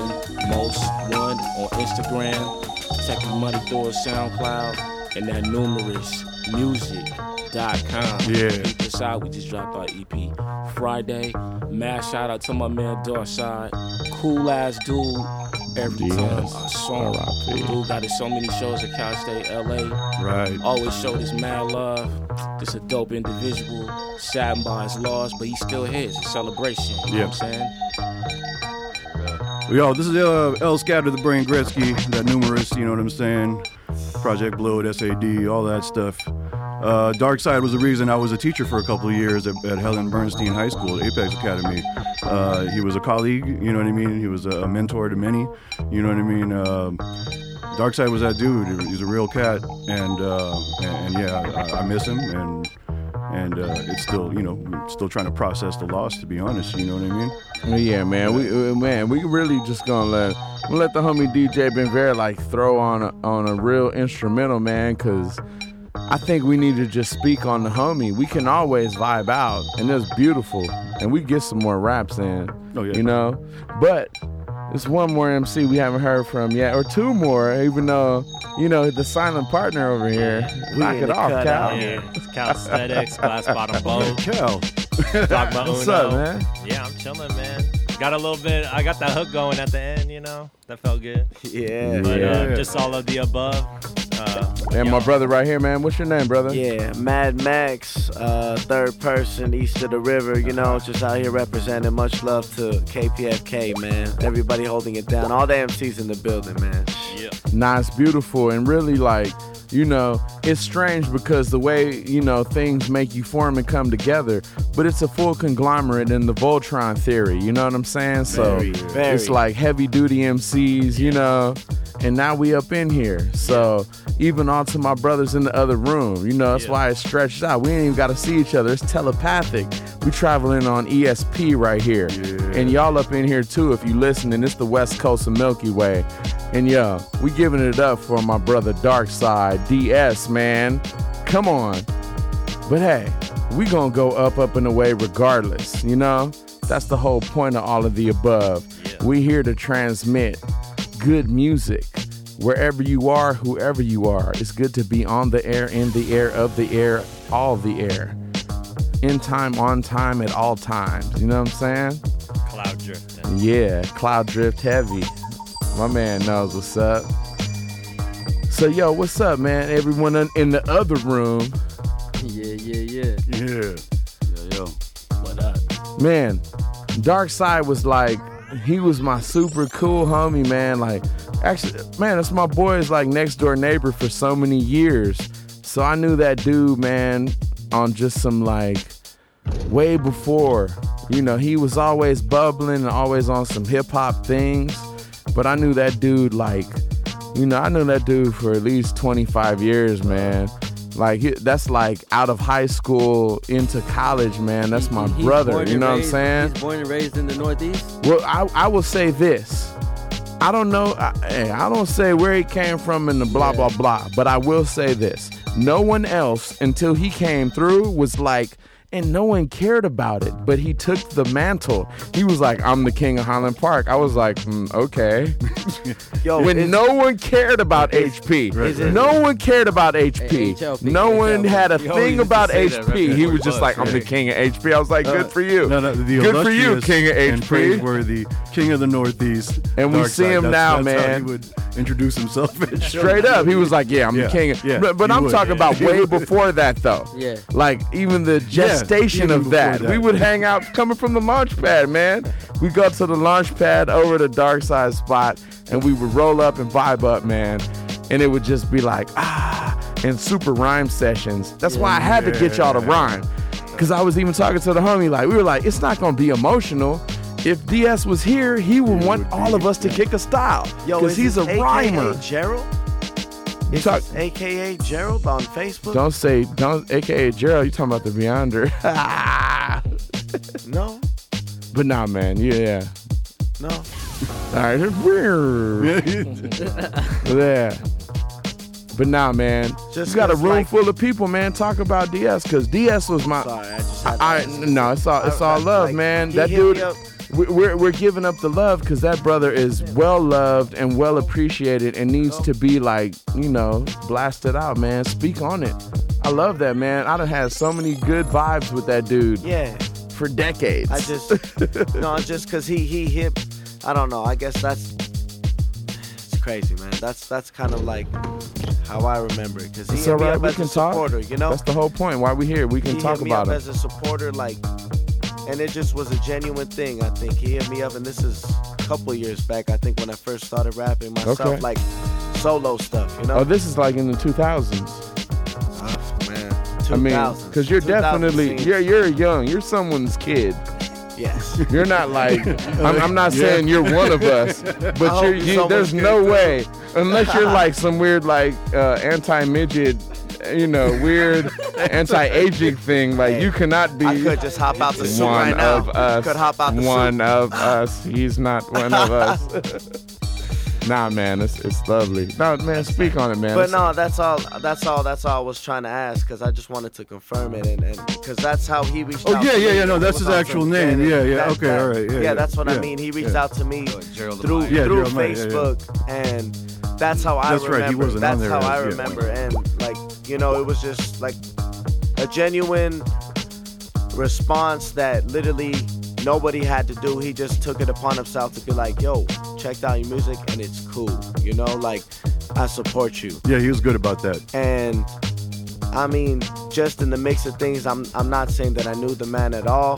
most one on Instagram. Tackling Money Door, SoundCloud, and that numerous music dot com. Yeah. Check this out. We just dropped our E P Friday. Mad shout out to my man Darkside. Cool ass dude. Every yes. time I saw him. Dude got in so many shows at Cal State, L A. Right. Always showed his mad love. Just a dope individual. Saddened by his loss, but he still here. It's a celebration. You yep. know what I'm saying? Yo, this is uh, El Scatterbrain Gretzky. That numerous, you know what I'm saying? Project Bloat, S A D, all that stuff. Uh, Darkside was the reason I was a teacher for a couple of years at, at Helen Bernstein High School, Apex Academy. Uh, he was a colleague, you know what I mean? He was a mentor to many, you know what I mean? Uh, Darkside was that dude. He was a real cat, and uh, and, and yeah, I, I miss him, and and uh, it's still, you know, still trying to process the loss, to be honest, you know what I mean? Yeah, man, we man, we really just gonna let we'll let the homie D J Benver like throw on a, on a real instrumental, man, because I think we need to just speak on the homie. We can always vibe out, and that's beautiful. And we get some more raps in, oh, yeah, you know? But it's one more M C we haven't heard from yet, or two more, even though, you know, the silent partner over here. Knock it off, Cal. It's Cal Aesthetics, Glass Bottom Bowl. Cal. What's up, man? Yeah, I'm chilling, man. Got a little bit, I got that hook going at the end, you know? That felt good. Yeah. But yeah. Uh, just all of the above. Uh, and yo. My brother right here, man. What's your name, brother? Yeah, Mad Max, uh, third person, east of the river. You know, just out here representing. Much love to K P F K, man. Everybody holding it down. All the M Cs in the building, man. Yeah. Nah, it's beautiful, and really, like, you know, it's strange because the way, you know, things make you form and come together, but it's a full conglomerate in the Voltron theory. You know what I'm saying? So very, very. It's like heavy duty M Cs, you know. And now we up in here. So even on to my brothers in the other room, you know, that's yeah. why it's stretched out. We ain't even got to see each other. It's telepathic. We traveling on E S P right here. Yeah. And y'all up in here too, if you listening. It's the West Coast of Milky Way. And yo, we giving it up for my brother Darkside, D S, man. Come on. But hey, we gonna go up, up and away regardless, you know? That's the whole point of all of the above. Yeah. We here to transmit good music wherever you are, whoever you are. It's good to be on the air, in the air, of the air, all the air, in time, on time, at all times. You know what I'm saying? Cloud drift. Yeah, cloud drift heavy. My man knows what's up. So yo, what's up, man? Everyone in the other room. Yeah, yeah, yeah. Yeah. Yo, yo. What up? Man, Darkside was like, he was my super cool homie, man. Like, actually, man, that's my boy's, like, next door neighbor for so many years. So I knew that dude, man, on just some, like, way before. You know, he was always bubbling and always on some hip-hop things. But I knew that dude, like, you know, I knew that dude for at least twenty-five years, man. Like, that's like out of high school into college, man. That's my he's brother, you know what raised, I'm saying? He's born and raised in the Northeast? Well, I, I will say this. I don't know. I, I don't say where he came from and the blah, yeah. blah, blah. But I will say this. No one else, until he came through, was like, and no one cared about it. But he took the mantle. He was like, I'm the king of Highland Park. I was like, mm, okay. Yo, when no one cared about H P. Right, right, no right. one cared about H P. H L P, no H L P. One had a he thing about H P. That, right? He was just like, I'm yeah. the king of H P. I was like, good uh, for you. No, no, good for you, king of H P. And praiseworthy, king of the Northeast. And we see him that's, now, that's man. How he would introduce himself. Straight up. He was like, yeah, I'm yeah, the king. Of, yeah, but but I'm would. talking about way before that, though. Yeah. Like, even the gestation yeah, even of that. that. We would hang out coming from the launch pad, man. We go to the launch pad over to Darkside spot. And we would roll up and vibe up, man. And it would just be like, ah, and super rhyme sessions. That's yeah, why I had yeah. to get y'all to rhyme. Because I was even talking to the homie, like, we were like, it's not going to be emotional. If D S was here, he would want all of us to kick a style. Yo, because he's a A K A rhymer. Gerald? Is talk- this A K A Gerald on Facebook? Don't say, don't A K A Gerald. You're talking about the Beyonder. No. But nah, man. Yeah. No. All right. Yeah. But nah, man. Just you got a room like, full of people, man. Talk about D S because D S was my. Sorry, I just. I, I, I no, it's all it's all I, love, like, man. That dude. We're we're giving up the love because that brother is well loved and well appreciated and needs to be, like, you know, blasted out, man. Speak on it. I love that, man. I done had so many good vibes with that dude. Yeah. For decades. I just no, just cause he he hip. I don't know. I guess that's it's crazy, man. That's that's kind of like how I remember it. Cause he hit me up as a supporter, you know. That's the whole point. Why we here? We can talk about it. He hit me up as a supporter, like. And it just was a genuine thing, I think. He hit me up, and this is a couple years back, I think, when I first started rapping myself, okay. Like solo stuff, you know? Oh, this is like in the two thousands. Oh, man. two thousanand. I mean, because you're definitely, you're, you're young. You're someone's kid. Yes. You're not like, I'm, I'm not yeah. saying you're one of us, but you're, you, there's no way, unless you're like some weird, like, uh, anti-midget. You know, weird anti-aging thing. Like, hey, you cannot be. I could just hop out the suit right now. One of us. Could hop out the one suit. of us. He's not one of us. Nah, man, it's it's lovely. No, man, speak on it, man. But it's, no, that's all. That's all. That's all I was trying to ask because I just wanted to confirm it, and because that's how he reached. Oh, out yeah, to yeah, me yeah. No, that's his actual name. Yeah, yeah. That, okay, that, all right. Yeah, yeah, yeah that's what yeah, I mean. He reached yeah. out to me oh, through yeah, through Gerald Facebook yeah, yeah. and. That's how I that's remember. Right. He wasn't that's on there how I yet. remember. And, like, you know, it was just, like, a genuine response that literally nobody had to do. He just took it upon himself to be like, yo, check out your music, and it's cool. You know, like, I support you. Yeah, he was good about that. And, I mean, just in the mix of things, I'm I'm not saying that I knew the man at all,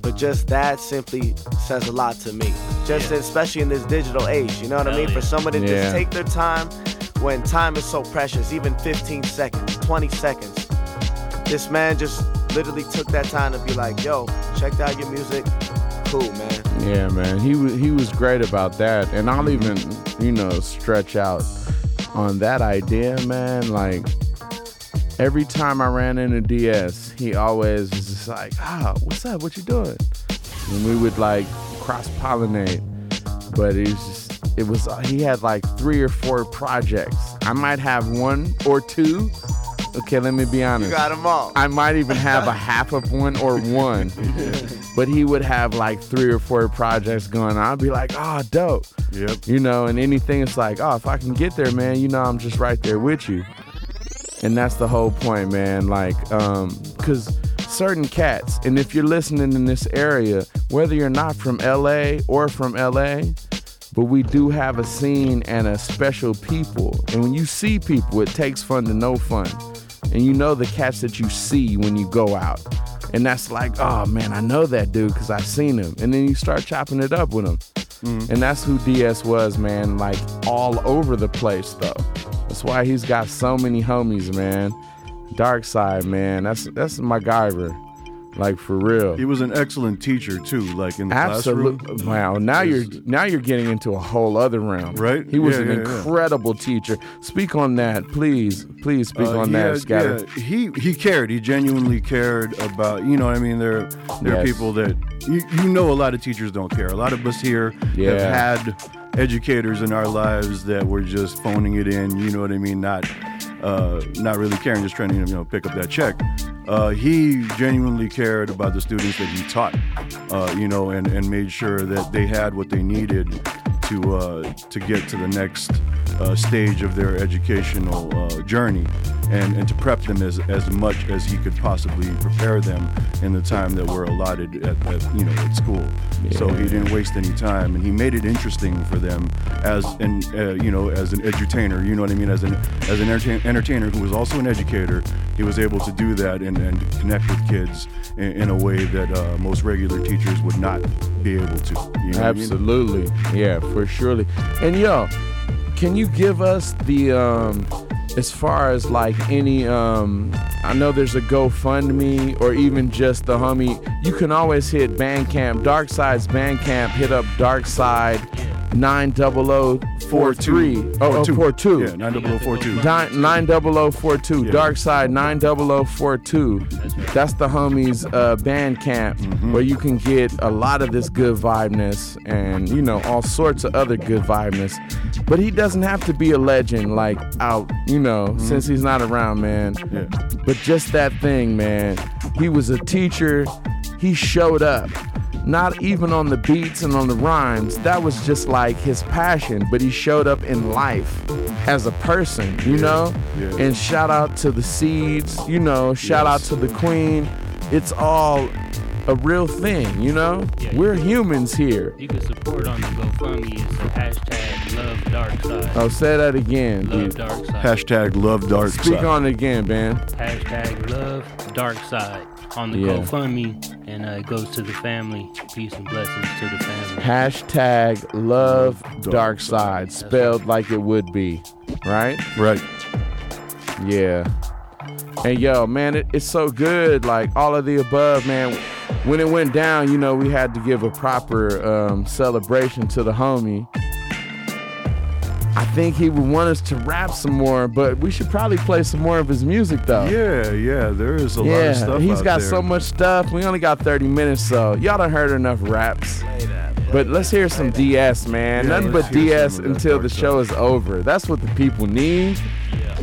but just that simply says a lot to me. Just yeah. especially in this digital age, you know what Hell I mean? Yeah. For someone to yeah. just take their time when time is so precious, even fifteen seconds, twenty seconds. This man just literally took that time to be like, yo, checked out your music. Cool, man. Yeah, man. He was, he was great about that. And I'll even, you know, stretch out on that idea, man. Like, every time I ran into D S, he always was just like, ah, oh, what's up? What you doing? And we would, like, cross-pollinate, but it was just, it was he had like three or four projects. I might have one or two. Okay, let me be honest. You got them all. I might even have a half of one or one, but he would have like three or four projects going on. I'd be like, oh, dope. Yep. You know, and anything, it's like, oh, if I can get there, man, you know, I'm just right there with you. And that's the whole point, man. Like, um, cause. Certain cats, and if you're listening in this area, whether you're not from L A or from L A, but we do have a scene and a special people. And when you see people, it takes fun to know fun. And you know the cats that you see when you go out. And that's like, oh man, I know that dude because I've seen him. And then you start chopping it up with him. Mm-hmm. And that's who D S was, man, like all over the place though. That's why he's got so many homies, man. Darkside, man, that's that's MacGyver, like, for real. He was an excellent teacher too, like in the Absolute, classroom. Wow, now you're now you're getting into a whole other realm, right? He was yeah, an yeah, incredible yeah. teacher. Speak on that, please, please speak uh, on that, had, Scatter. Yeah, he he cared. He genuinely cared about, you know what I mean. There there yes. are people that you, you know a lot of teachers don't care. A lot of us here yeah. have had educators in our lives that were just phoning it in. You know what I mean? Not. Uh, not really caring, just trying to, you know, pick up that check. Uh, he genuinely cared about the students that he taught, uh, you know, and, and made sure that they had what they needed to uh, to get to the next uh, stage of their educational uh, journey, and, and to prep them as, as much as he could possibly prepare them in the time that we're allotted at, at you know at school. Yeah. So he didn't waste any time, and he made it interesting for them as an uh, you know as an edutainer, you know what I mean, as an as an entertain, entertainer who was also an educator. He was able to do that and, and connect with kids in, in a way that uh, most regular teachers would not be able to. You know Absolutely, what I mean? Yeah. For surely. And yo, can you give us the um as far as like any, um, I know there's a GoFundMe or even just the homie, you can always hit Bandcamp, Darkside's Bandcamp, hit up Darkside. nine double oh four three Oh, two. forty-two Yeah, nine double oh four two nine double oh four two Yeah. Darkside nine double oh four two That's the homies' uh, band camp mm-hmm. where you can get a lot of this good vibeness and, you know, all sorts of other good vibeness. But he doesn't have to be a legend, like, out, you know, mm-hmm. since he's not around, man. Yeah. But just that thing, man. He was a teacher. He showed up. Not even on the beats and on the rhymes. That was just like his passion, but he showed up in life as a person, you yeah, know? Yeah. And shout out to the Seeds, you know, shout yes. out to the Queen. It's all a real thing, you know? Yeah, you We're can, humans here. You can support on the GoFundMe. It's the hashtag Love Darkside. Oh, say that again. Love yeah. Darkside. Hashtag Love Darkside. Speak on it again, man. Hashtag Love Darkside. On the yeah. GoFundMe, and uh, it goes to the family. Peace and blessings to the family. Hashtag Love Darkside, spelled right. like it would be, right? Right. Yeah. And yo, man, it, it's so good. Like all of the above, man. When it went down, you know, we had to give a proper um, celebration to the homie. I think he would want us to rap some more, but we should probably play some more of his music, though. Yeah, yeah, there is a yeah, lot of stuff out there. Yeah, he's got so much stuff. We only got thirty minutes, so y'all done heard enough raps. Play that, play but let's hear some that. D S, man. Yeah, nothing but D S until the show is over. That's what the people need. Yeah.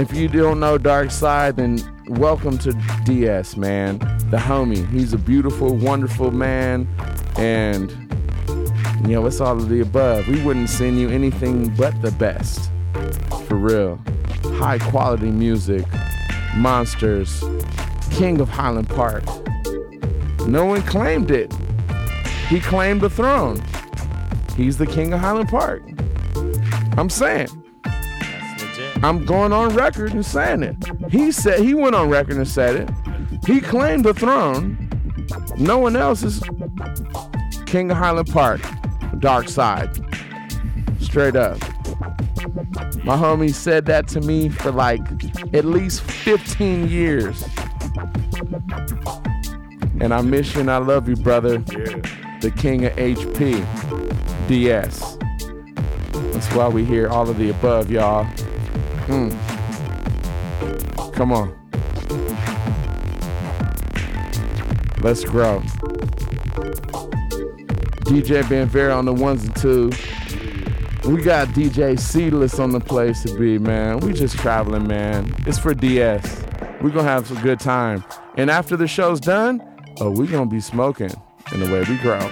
If you don't know Darkside, then welcome to D S, man. The homie. He's a beautiful, wonderful man, and... you know, it's all of the above. We wouldn't send you anything but the best. For real. High quality music. Monsters. King of Highland Park. No one claimed it. He claimed the throne. He's the king of Highland Park. I'm saying. That's legit. I'm going on record and saying it. He said, he went on record and said it. He claimed the throne. No one else is king of Highland Park. Darkside. Straight up. My homie said that to me for like at least fifteen years. And I miss you and I love you, brother. Yeah. The king of H P. D S. That's why we hear all of the above, y'all. Mm. Come on. Let's grow. D J Ben Vera on the ones and twos. We got D J Seedless on the place to be, man. We just traveling, man. It's for D S. We're going to have some good time. And after the show's done, oh, we're going to be smoking in the way we grow.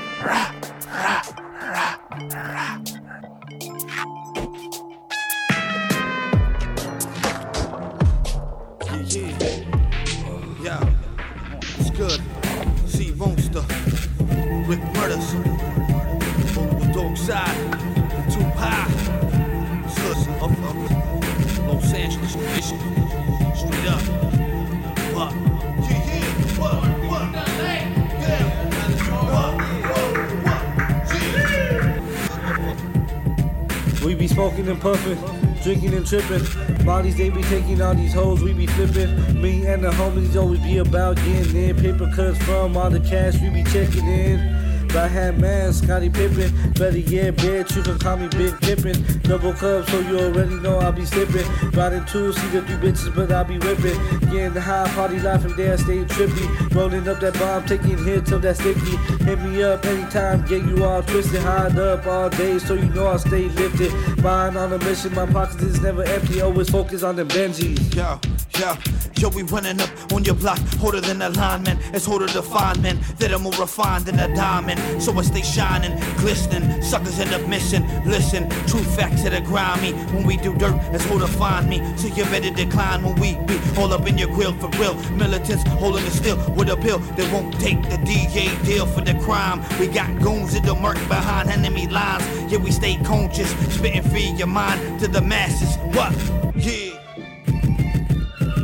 Smoking and puffing, drinking and tripping. Bodies they be taking, all these hoes we be flipping. Me and the homies always be about getting in. Paper cuts from all the cash we be checking in. Right hand man, Scotty Pippin. Better yeah, bitch, you can call me Big Pippin. Double cup, so you already know I be slipping. Riding two, see the three bitches, but I be whipping. Getting the high party life and there, stay trippy. Rolling up that bomb, taking hits of that sticky. Hit me up anytime, get you all twisted. Hide up all day, so you know I stay lifted. Mine on a mission, my pockets is never empty. Always focus on the Benjis. Yo, yo, yo, we running up on your block. Harder than a lineman, it's harder to find men that are more refined than a diamond. So I stay shining, glistening. Suckers end up missing, listen. True facts that are grimy. When we do dirt, it's hard to find me. So you better decline when we be all up in your grill for real. Militants holding it still with a pill. They won't take the D A deal for the crime. We got goons in the murk behind enemy lines. Yeah, we stay conscious, spitting free your mind to the masses. What? Yeah.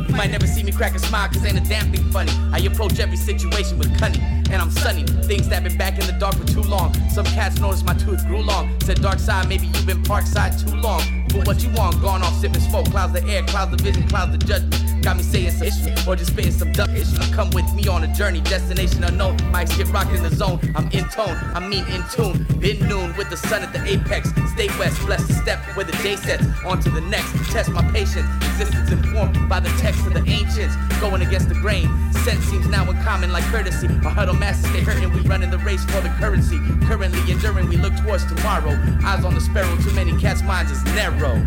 You might never see me crack a smile, cause ain't a damn thing funny. I approach every situation with cunning, and I'm sunny. Things that been back in the dark for too long. Some cats noticed my tooth grew long. Said Darkside, maybe you've been parkside too long. for what you want. Gone off sipping smoke, clouds the air, clouds the vision, clouds the judgment. Got me saying some shit or just spitting some duck issue. Come with me on a journey, destination unknown. Mics get rocked in the zone. I'm in tone, I mean in tune. Been noon with the sun at the apex. Stay west, bless the step where the day sets. On to the next, test my patience. Existence informed by the text of the ancients. Going against the grain, sense seems now uncommon like courtesy. Our huddle masses stay hurting, we running the race for the currency. Currently enduring, we look towards tomorrow. Eyes on the sparrow, too many cats' minds is narrow.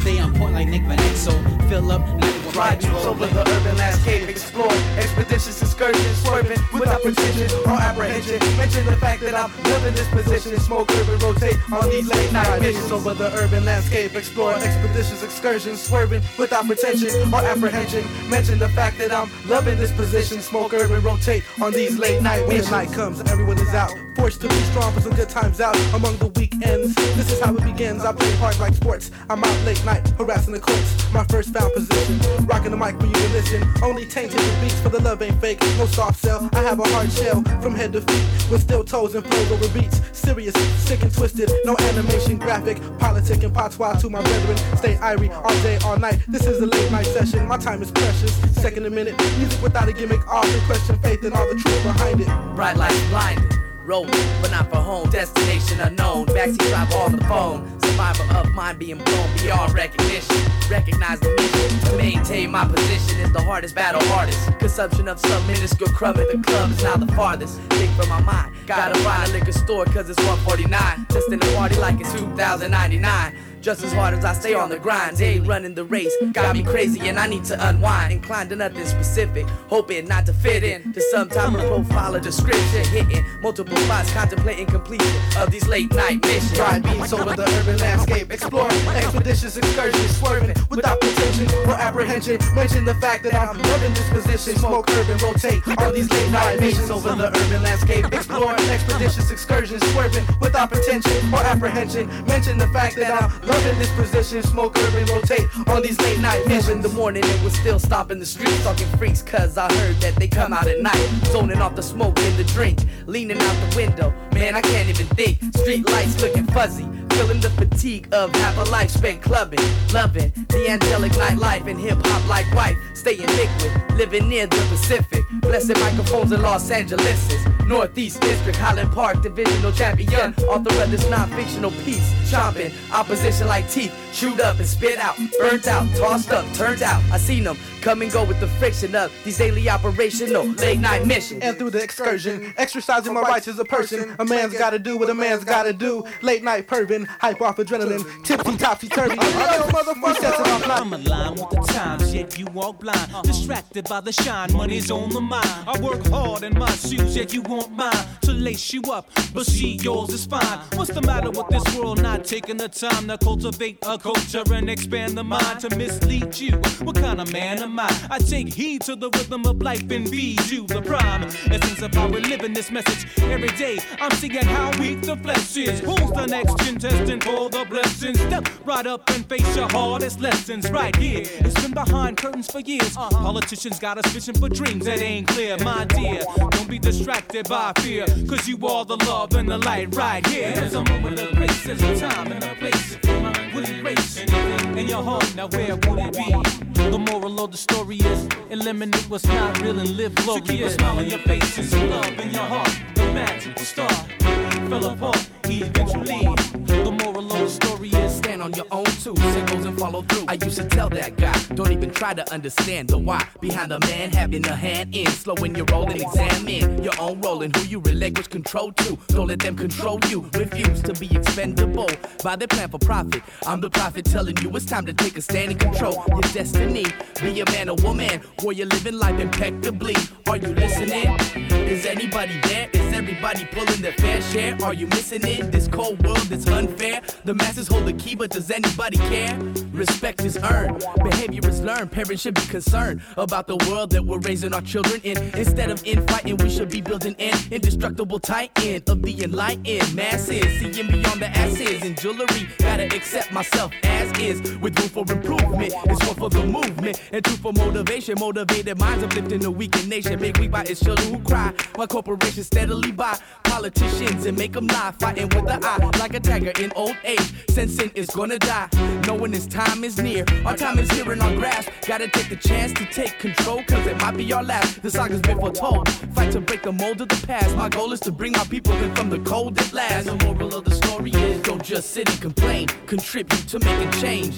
Stay on point like Nick Vanetso. Fill up, live with rituals over the urban landscape. Explore expeditious excursions, swerving without precision or apprehension. Mention the fact that I'm living this position. Smoke, herb, and rotate on these late night missions. Over the urban landscape, explore expeditious excursions, swerving without pretension or apprehension. Mention the fact that I'm loving this position. Smoke, herb, and rotate on these late night missions. Midnight comes, everyone is out. Forced to be strong for some good times out among the weekends. This is how it begins. I play hard like sports. I'm out late night harassing the courts. My first found position. Rocking the mic for you to listen. Only tainted the beats for the love ain't fake. No soft sell. I have a hard shell from head to feet with still toes and flows over beats. Serious, sick and twisted. No animation, graphic, politic and patois to my brethren. Stay irie all day, all night. This is a late night session. My time is precious. Second a minute. Music without a gimmick. All in question, faith and all the truth behind it. Bright lights blinded. Rolling, but not for home, destination unknown. Backseat drive on the phone. Survivor of mind being blown beyond recognition. Recognize the mission to maintain my position is the hardest battle hardest. Consumption of some minuscule crumb in the club is not the farthest. Think from my mind, gotta find a liquor store cause it's one forty-nine. Just in the party like it's two thousand ninety-nine. Just as hard as I stay on the grind, daily running the race. Got me crazy and I need to unwind. Inclined to nothing specific, hoping not to fit in to some type of profile or description. Hitting multiple spots, contemplating completion of these late night missions. Drive beats over the urban landscape, exploring expeditious excursions, swerving without pretension or apprehension. Mention the fact that I'm loving this position. Smoke, herb, and rotate all these late night missions. Over the urban landscape, exploring expeditious excursions, swerving without pretension or apprehension. Mention the fact that I'm loving this position, smoke, herb, and rotate on these late night missions. In the morning it was still stopping the streets, talking freaks cause I heard that they come out at night. Zoning off the smoke and the drink, leaning out the window, man I can't even think. Street lights looking fuzzy, feeling the fatigue of half a life spent clubbing. Loving the angelic nightlife and hip hop like wife. Staying liquid, living near the Pacific. Blessing microphones in Los Angeles. Northeast District, Highland Park, divisional champion. Author of this non-fictional piece, chomping opposition like teeth. Chewed up and spit out, burnt out, tossed up, turned out. I seen them come and go with the friction of these daily operational late night missions. And through the excursion, exercising my rights as a person. A man's gotta do what a man's gotta do. Late night pervin, hype off adrenaline, tipsy topsy turvy. I'm aligned with the times, yet you walk blind. Distracted by the shine, money's on the mind. I work hard in my shoes, yet you won't mine to lace you up, but see yours is fine. What's the matter with this world not taking the time to cultivate a culture and expand the mind to mislead you? What kind of man am I? I take heed to the rhythm of life and feed you the prime essence of how we're living this message every day. I'm seeing how weak the flesh is. Who's the next contestant for the blessings? Step right up and face your hardest lessons right here. It's been behind curtains for years. Politicians got us fishing for dreams that ain't clear, my dear. Don't be distracted by fear, cause you are the love and the light right here. There's a moment of grace, there's a time and a place. If your mind would erase anything in your heart, now where would it be? The moral of the story is, eliminate what's not real and live glorious. So keep a smile on your face and some love in your heart. The magic star fell apart eventually. The moral of the story is, stand on your own two signals and follow through. I used to tell that guy, don't even try to understand the why behind the man having a hand in. Slow when you roll and examine your own role and who you relinquish control to. Don't let them control you. Refuse to be expendable by their plan for profit. I'm the prophet telling you it's time to take a stand and control your destiny. Be a man or woman, warrior living life impeccably. Are you listening? Is anybody there? Is everybody pulling their fair share? Are you missing it? This cold world that's unfair. The masses hold the key, but does anybody care? Respect is earned, behavior is learned. Parents should be concerned about the world that we're raising our children in. Instead of infighting, we should be building an indestructible titan of the enlightened masses. Seeing beyond the asses and jewelry. Gotta accept myself as is, with room for improvement. It's one for the movement and two for motivation. Motivated minds uplifting the weakened nation. Make weak by its children who cry. While corporations steadily buy politicians and make them lie. Fighting with the eye like a tiger in old age, sensing is gonna die, knowing his time is near. Our time is here in our grasp. Gotta take the chance to take control, cause it might be our last. The saga's been foretold. Fight to break the mold of the past. My goal is to bring my people in from the cold at last. The moral of the story is, don't just sit and complain. Contribute to make a change.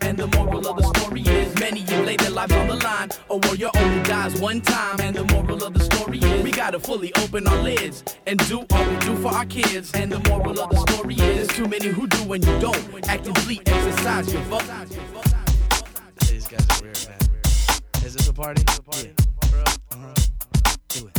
And the moral of the story is, many you lay their lives on the line. A warrior only dies one time. And the moral of the story is, we gotta fully open our lids and do all we do for our kids. And the moral of the story is, there's too many who do and you don't. Actively exercise your vote. These guys are weird, man. Is this a party? Yeah. Uh-huh. Do it.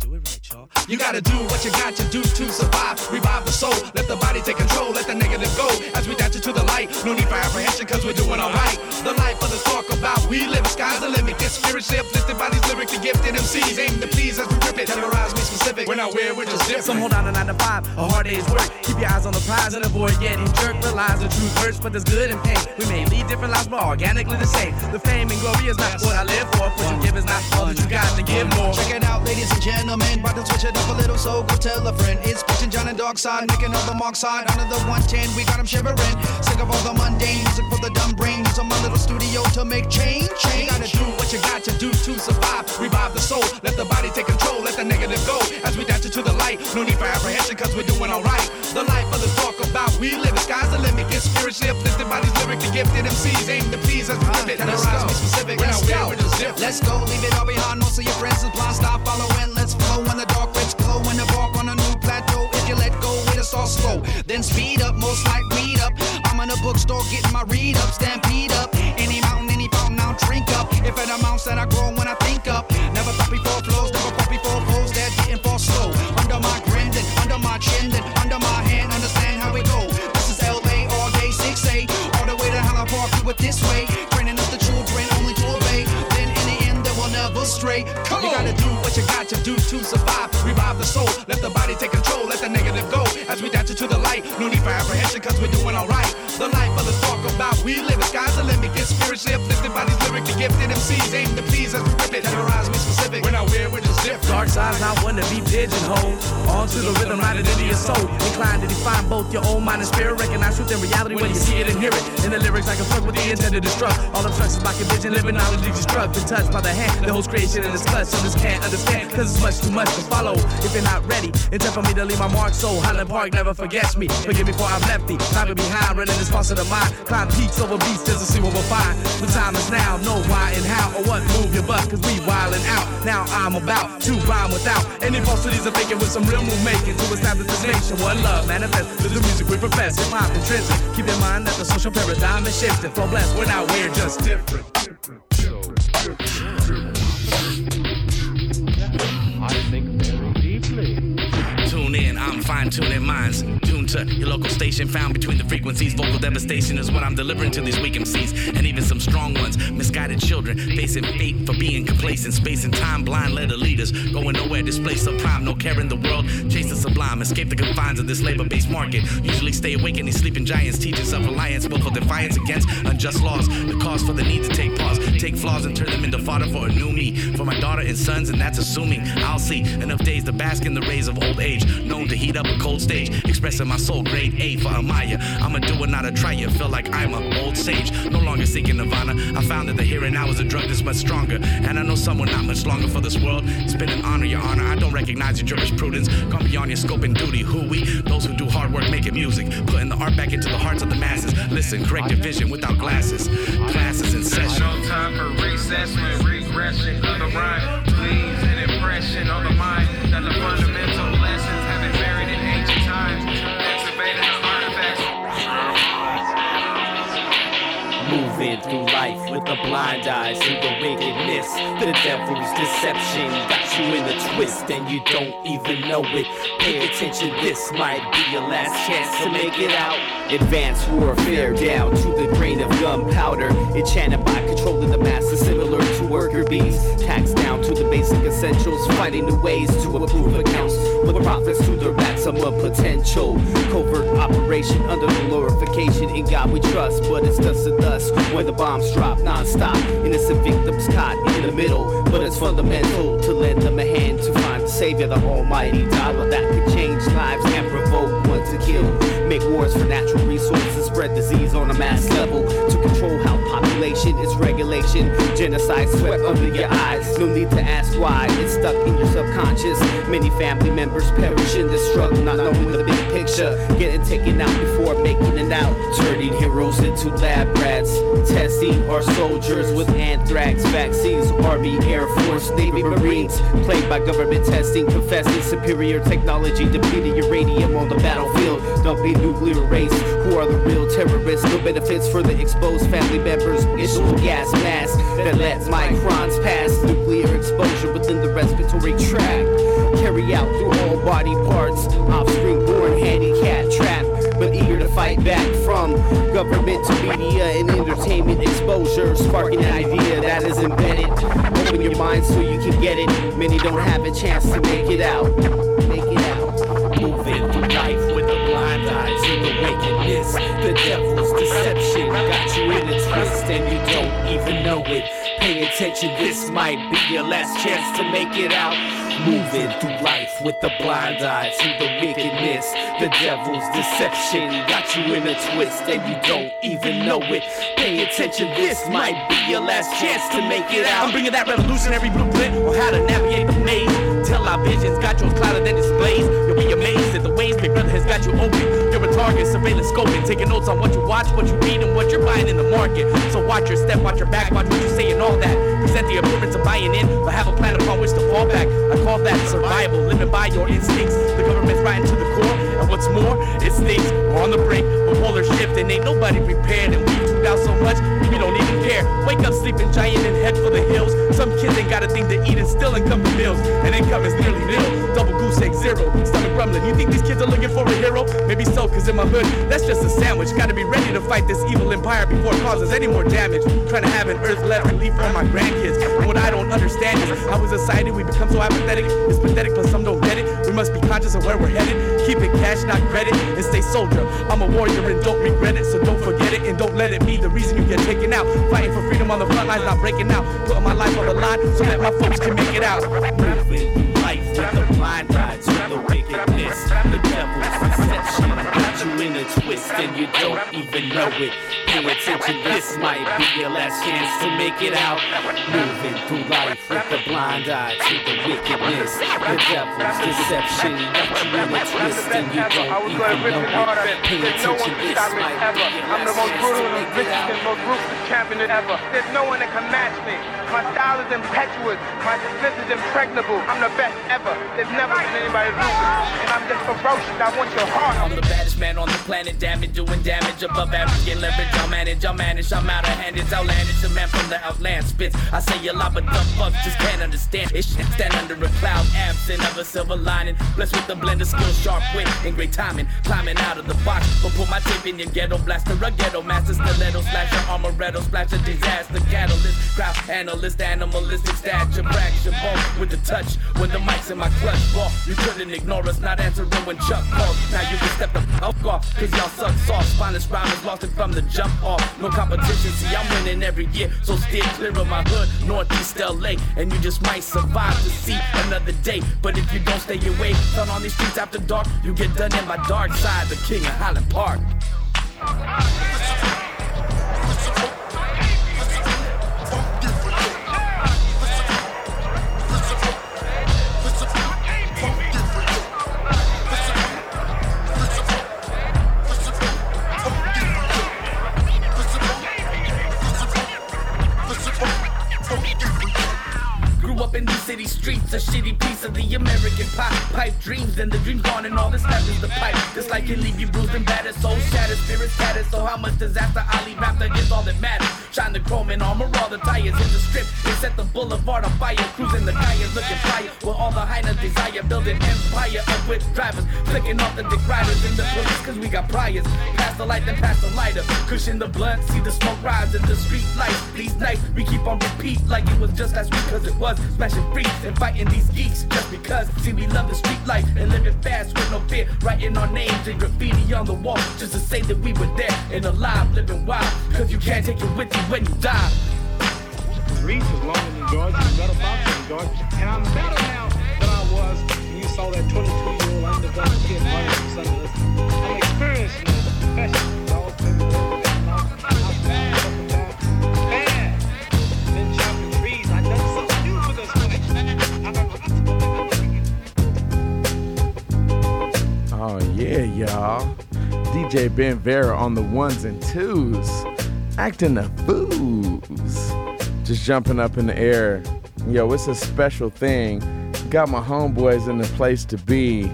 Do it right, y'all. You gotta do what you got to do to survive. Revive the soul, let the body take control, let the negative go. As we dance into the light, no need for apprehension, cause we're doing alright. The life others talk about, we live in sky's the limit. Get spiritually uplifted bodies, lyrically gifted M Cs. Aim to please as we rip it, terrorize me specific. We're not weird, we're just different. Some hold on a nine to five, a hard day's work. Keep your eyes on the prize and avoid getting jerked. Realize the truth hurts, but there's good and pain. We may lead different lives, but organically the same. The fame and glory is not what I live for. What you give is not all that you got to give more. Check it out, ladies and gentlemen. Man, about to switch it up a little, so go tell a friend. It's Christian John and Darkside, making all the mark side. Under the one ten, we got him shivering. Sick of all the mundane, music for the dumb brain. Use my little studio to make change. change. You gotta do what you got to do to survive. Revive the soul, let the body take control, let the negative go. As we dance into the light, no need for apprehension, cause we're doing alright. The life others talk about, we live in sky's the limit. Get spiritually uplifted by these lyrically gifted M Cs. Aim to please as we live it. Let's go. Specific. Let's, we're go. We're just let's go, leave it all behind. Most of your friends is blind, stop following. Let's when the dark reds glow, when the bark on a new plateau. If you let go, it'll start slow, then speed up, most like read up. I'm in a bookstore getting my read up, stampede up. Any mountain, any fountain, I'll drink up. If it amounts that I grow when I think up. Never thought before flows, never thought before flows. They're getting far slow. Under my grin, then under my chin, then under my hand. Understand how we go. This is L A all day, six A. All the way to Highland Park, do it this way. Training up the children, only to obey. Then in the end, they will never stray. Come you on. Gotta do what you got to do to survive, revive the soul, let the body take control, let the negative go, as we dance into the light, no need for apprehension, cause we're doing alright, the life others talk about, we live in sky's the limit, get spiritually uplifted by these lyrically gifted M Cs, aim to please as we rip it, terrorize me specific, we're not weird, we're just different. Dark side's not one to be pigeonholed, on to the rhythm, right into your soul, inclined to define both your own mind and spirit, recognize truth and reality when you see it and hear it, in the lyrics I can fuck with the intent to destruct, all obstructions block your vision, living knowledge you destruct, been touched by the hand, the whole creation in this clutch, so this can't understand, cause it's much too much to follow. If you're not ready, it's time for me to leave my mark. So Highland Park never forgets me. Forgive me for I'm lefty, time behind, running this faucet of mine. Climb peaks over beasts just to see what we'll find. The time is now, know why and how or what. Move your butt, cause we wildin' out. Now I'm about to rhyme without any falsities of thinking with some real move making to establish this nation. One love manifest with the music we profess. Hip hop intrinsic. Keep in mind that the social paradigm is shifting. Flow blessed, we're not weird, just different. different, different, different, different. I think very deeply. Tune in, I'm fine-tuning minds. Tune to your local station, found between the frequencies. Vocal devastation is what I'm delivering to these weak M Cs, and even some strong ones. Misguided children, facing fate for being complacent. Space and time, blind letter leaders. Going nowhere, displaced so prime. No care in the world, chase the sublime. Escape the confines of this labor-based market. Usually stay awake and these sleeping giants. Teaching self-reliance, willful defiance against unjust laws. The cause for the need to take pause. Take flaws and turn them into fodder for a new me. For my daughter and sons, and that's assuming I'll see enough days to bask in the rays of old age. Known to heat up a cold stage, expressing my soul, grade A for Amaya. I'm a doer, not a trier, feel like I'm a old sage. No longer seeking nirvana, I found that the here and now is a drug that's much stronger. And I know someone not much longer for this world. It's been an honor, your honor, I don't recognize your jurisprudence. Gone beyond your scope and duty, who we? Those who do hard work making music, putting the art back into the hearts of the masses. Listen, correct your vision without glasses. Classes in session. No time for recession, regression of the rhyme. Please, an impression on the mind that the fundamental lessons have been buried in ancient times, excavated in artifacts. Moving through life with the blind eyes and the wickedness, the devil's deception got you in a twist and you don't even know it. Pay attention, this might be your last chance to make it out. Advanced warfare down to the grain of gunpowder, enchanted by controlling the masses, similar to worker bees. Taxed down to the basic essentials, fighting the ways to approve accounts with profits to their maximum potential. Covert operation under the glorification. In God we trust, but it's dust to dust when the bombs drop non-stop. Innocent victims caught in the middle, but it's fundamental to lend them a hand to find the savior, the almighty dollar that could change lives and provoke one to kill, make wars for natural resources, spread disease on a mass level, to control how population is regulation, genocide swept under your eyes, no need to ask why, it's stuck in your subconscious, many family members perish in this struggle, not knowing the big picture, getting taken out before making it out, turning heroes into lab rats, testing our soldiers with anthrax vaccines, Army, Air Force, Navy, Marines, plagued by government testing, confessing superior technology, depleting uranium on the battlefield, dumping nuclear race, who are the real terrorists, no benefits for the exposed family members, issue gas masks that let microns pass, nuclear exposure within the respiratory tract, carry out through all body parts, offspring born handicapped, trapped, but eager to fight back from government to media and entertainment exposure, sparking an idea that is embedded. Open your mind so you can get it. Many don't have a chance to make it out. Make it out. Moving through life with a blind eye to the wickedness. The devil's deception got you in a twist and you don't even know it. Pay attention, this might be your last chance to make it out. Moving through life with a blind eye to the wickedness. The devil's deception got you in a twist and you don't even know it. Pay attention, this might be your last chance to make it out. I'm bringing that revolutionary blueprint on how to navigate the maze. Till our visions got yours clouded and displays. You'll be amazed at the ways Big Brother has got you open. You're a target, surveillance scoping, taking notes on what you watch, what you read, and what you're buying in the market. So watch your step, watch your back, watch what you say and all that. Present the appearance of buying in, but have a plan upon which to fall back. I call that survival, living by your instincts. The government's riding to the core, and what's more, it stinks. We're on the brink, we're polar shifting, ain't nobody prepared, and we tuned out so much, we don't even care. Wake up sleeping giant and head for the hills. Some kids ain't got a thing to eat and still income for bills, and income is nearly nil. Double goose egg zero, stomach rumbling. You think these kids are looking for a hero? Maybe so, cause in my hood, that's just a sandwich. Gotta be ready to fight this evil empire before it causes any more damage. Trying to have an earth-led relief for my grandkids. And what I don't understand is how as a society we become so apathetic. It's pathetic, plus some don't get it. We must be conscious of where we're headed. Keep it cash, not credit, and stay soldier. I'm a warrior and don't regret it, so don't forget it. And don't let it be the reason you get taken out. Fighting for freedom on the front lines, not breaking out. Putting my life on the line so that my folks can make it out. Moving through life with a blind eye to the wickedness. The devil's deception got you in a twist and you don't even know it. Pay attention, this might be your last chance to make it out. Moving through life with a blind eye to the wickedness. The devil's deception got you in a twist and you don't even know it. Pay attention, this might be your last chance to make it out. I'm the most brutal, richest, and most ruthless champion ever. There's no one that can match me. My style is impetuous. My defense is impregnable. I'm the best ever. There's never been anybody ruthless. And I'm just ferocious. I want your heart. I'm the baddest man on the planet. Damn it, doing damage above average. Leverage. I'll manage, I'll manage, I'm out of hand, it's outlandish, a man from the outland spits. I say a lot, but the fuck just can't understand it. Stand under a cloud, absent of a silver lining. Blessed with a blend of skill, sharp wit, and great timing. Climbing out of the box, but put my tip in your ghetto blaster. A ghetto master, stiletto slasher, armoretto slasher, disaster catalyst. Crowd analyst, animalistic stature, fraction bone with a touch. When the mic's in my clutch ball, you couldn't ignore us, not answering when Chuck calls. Now you can step the fuck off, cause y'all suck soft. Spineless rhymes lost it from the jump. Off. No competition, see I'm winning every year, so steer clear of my hood, Northeast L A, and you just might survive to see another day. But if you don't stay away, turn on these streets after dark, you get done in my dark side, the king of Highland Park. Streets, a shitty piece of the American pie. Pipe dreams and the dreams gone and all this left is the pipe. Just like it leave you bruised and battered, soul shattered, spirit tattered. So how much disaster I leave after is all that matters. Shine the chrome and armor, all the tires in the strip. They set the boulevard on fire, cruising the tires, looking fire. With all the hyena desire, building empire up with drivers. Flicking off the dick riders in the police, cause we got priors. Pass the light, then pass the lighter. Cushion the blunt, see the smoke rise in the street lights. These nights we keep on repeat like it was just last week, cause it was smashing free. And fighting these geeks just because. See, we love the street life and living fast with no fear. Writing our names and graffiti on the wall just to say that we were there and alive, living wild. Cause you can't take it with you when you die. Reach is longer than George, I'm better boxing than George. And I'm better now than I was when you saw that twenty-two year old underdog kid running for something. Yeah, y'all. D J Ben Vera on the ones and twos, acting a booze, just jumping up in the air. Yo, it's a special thing. Got my homeboys in the place to be.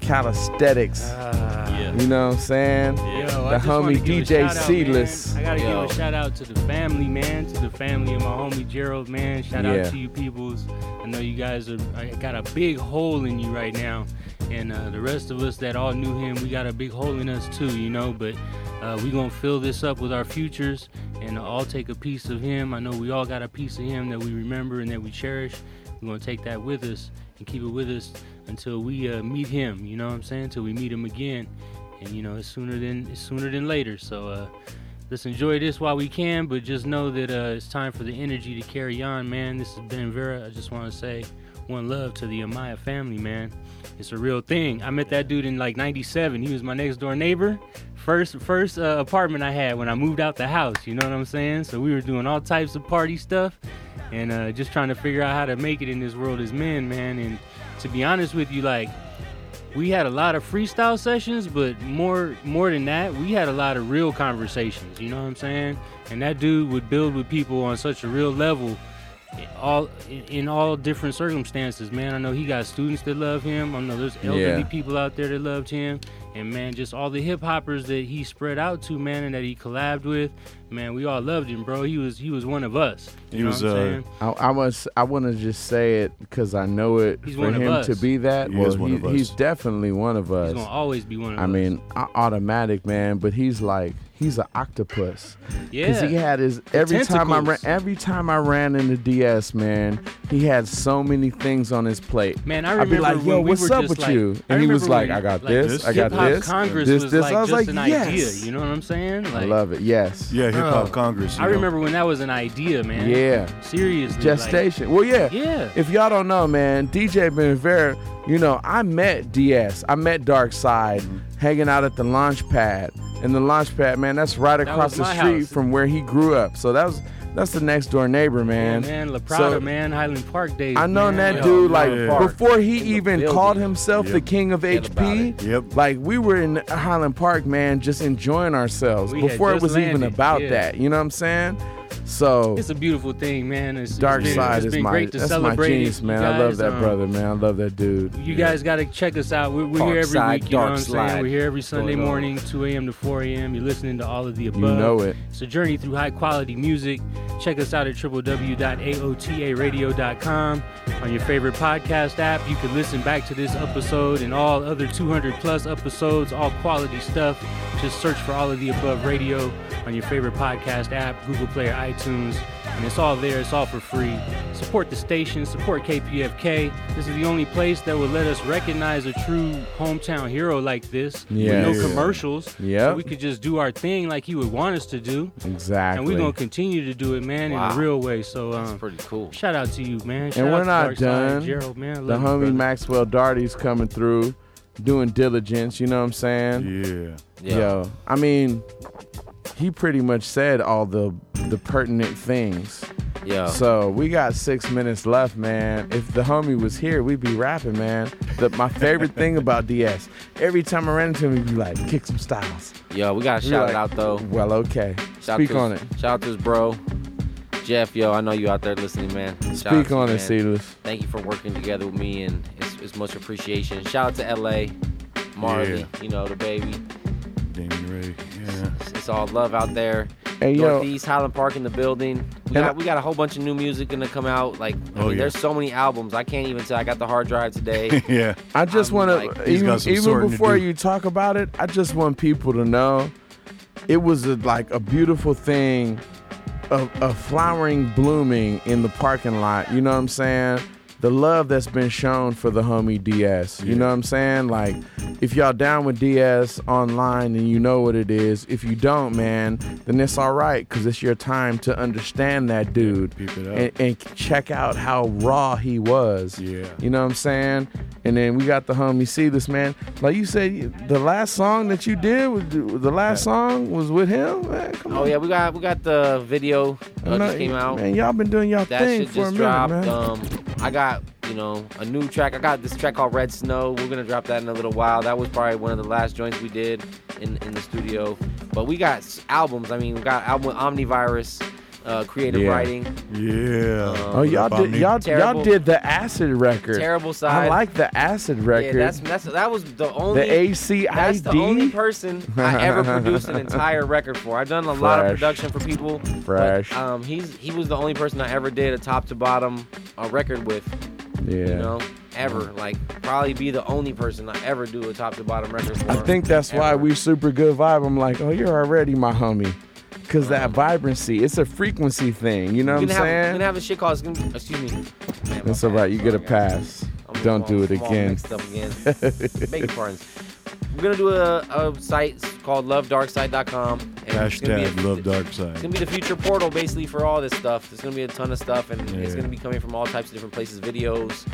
Calisthenics. Uh, yeah. You know what I'm saying? Yeah. Yo, the homie D J Seedless. Out, I gotta Yo. give a shout out to the family, man. To the family of my homie Gerald, man. Shout yeah. out to you peoples. I know you guys are I got a big hole in you right now. And uh, the rest of us that all knew him, we got a big hole in us too, you know. But uh, we gonna fill this up with our futures and all take a piece of him. I know we all got a piece of him that we remember and that we cherish. We're gonna take that with us and keep it with us until we uh, meet him, you know what I'm saying? Until we meet him again, and you know, it's sooner than it's sooner than later. So uh, let's enjoy this while we can, but just know that uh, it's time for the energy to carry on, man. This is Ben Vera. I just want to say one love to the Amaya family, man. It's a real thing. I met that dude in like ninety-seven. He was my next door neighbor. First, first uh, apartment I had when I moved out the house, you know what I'm saying? So we were doing all types of party stuff and uh, just trying to figure out how to make it in this world as men, man. And to be honest with you, like, we had a lot of freestyle sessions, but more more than that, we had a lot of real conversations, you know what I'm saying? And that dude would build with people on such a real level in all, in all different circumstances, man. I know he got students that love him. I know there's elderly yeah. people out there that loved him. And, man, just all the hip-hoppers that he spread out to, man, and that he collabed with, man, we all loved him, bro. He was he was one of us. You he know was, what I'm saying? Uh, I, I, must, I want to just say it because I know it. He's for one him of us. To be that. He well, is one he, of us. He's definitely one of us. He's going to always be one of I us. I mean, automatic, man, but he's like, he's an octopus. Yeah. Because he had his, every time, I ran, every time I ran into D S, man, he had so many things on his plate. Man, I remember I'd be like, yo, we what's up with like, you? And he was like, I got like this, I got this. Hip-Hop Congress this, was this. Like was just like, an yes. idea, you know what I'm saying? Like, I love it, yes. Yeah, Hip-Hop uh, Congress. I know. remember when that was an idea, man. Yeah. Seriously. Gestation. Like, well, yeah. Yeah. If y'all don't know, man, D J Ben Vera, you know, I met D S. I met Darkside mm-hmm. hanging out at the launch pad. And the launch pad, man, that's right across that the street house. From where he grew up. So that was... That's the next door neighbor, man. Yeah, man, La Prada, so, man, Highland Park days. I known that yo, dude like yeah. before he even building. Called himself yep. the king of Get H P. Yep. Like we were in Highland Park, man, just enjoying ourselves we before it was landed. Even about yeah. that. You know what I'm saying? So it's a beautiful thing, man. It's, Dark it's been, Side it's is been my great to that's celebrate my genius, man. Guys, I love that um, brother, man. I love that dude. You yeah. guys gotta check us out. We're, we're here every side, week. You know what I'm slide. Saying? We're here every Sunday Going morning, on. two a.m. to four a.m. You're listening to all of the above. You know it. It's a journey through high quality music. Check us out at w w w dot a o t a radio dot com on your favorite podcast app. You can listen back to this episode and all other two hundred plus episodes, all quality stuff. Just search for All of the Above Radio on your favorite podcast app, Google Play or iTunes, and it's all there. It's all for free. Support the station. Support K P F K. This is the only place that will let us recognize a true hometown hero like this. Yeah, with no yeah. commercials. Yeah, so we could just do our thing like he would want us to do. Exactly. And we're gonna continue to do it, man, wow. in a real way. So um, that's pretty cool. Shout out to you, man. Shout and we're not done. Gerald, man, the homie brother. Maxwell Darty's coming through, doing diligence. You know what I'm saying? Yeah. Yeah. Yo, I mean, he pretty much said all the the pertinent things. Yeah. So we got six minutes left, man. If the homie was here, we'd be rapping, man. The, my favorite thing about D S, every time I ran into him, he'd be like, "Kick some styles." Yo, we gotta shout like, it out though. Well, okay. Shout Speak to on this, it. Shout out to this bro, Jeff. Yo, I know you out there listening, man. Shout Speak on you, it, Seedless. Thank you for working together with me, and it's, it's much appreciation. Shout out to L A, Marley, yeah. you know the baby. Damien Rey, yeah. It's, it's all love out there. Hey, Northeast, yo. Highland Park in the building. We got, I, we got a whole bunch of new music gonna come out. Like, I oh mean, yeah. there's so many albums. I can't even tell. I got the hard drive today. yeah. I just want like, to even, even before you talk about it, I just want people to know it was a, like a beautiful thing, a, a flowering, blooming in the parking lot. You know what I'm saying? The love that's been shown for the homie D S. You yeah. know what I'm saying? Like, if y'all down with D S online, then you know what it is. If you don't, man, then it's all right, because it's your time to understand that dude and, and check out how raw he was. Yeah. You know what I'm saying? And then we got the homie Seedless, man. Like you said, the last song that you did, was, the last song was with him? Man, come oh, on. yeah, we got we got the video that uh, no, just came out. Man, y'all been doing y'all that thing shit for just a minute, dropped, man. Um, I got you know, a new track. I got this track called Red Snow. We're gonna drop that in a little while. That was probably one of the last joints we did in, in the studio. But we got albums. I mean, we got album with Omnivorous. Uh, creative yeah. writing. Yeah. Um, oh, y'all did, y'all, y'all did the acid record. Terrible side. I like the acid record. Yeah, that's, that's, that was the only. The A C I D? That's the only person I ever produced an entire record for. I've done a Fresh. lot of production for people. Fresh. But, um, he's he was the only person I ever did a top to bottom uh, record with. Yeah. You know? Ever. Like, probably be the only person I ever do a top to bottom record for. I think that's ever. why we super good vibe. I'm like, oh, you're already my homie. Because that vibrancy, it's a frequency thing, you know what I'm saying? We're going to have a shit called, excuse me. Man, that's all right, you get a pass. Don't do it again. again. Big pardons. We're going to do a, a site called love darkside dot com. Hashtag love darkside. It's going to be the future portal, basically, for all this stuff. There's going to be a ton of stuff, and yeah. it's going to be coming from all types of different places, videos.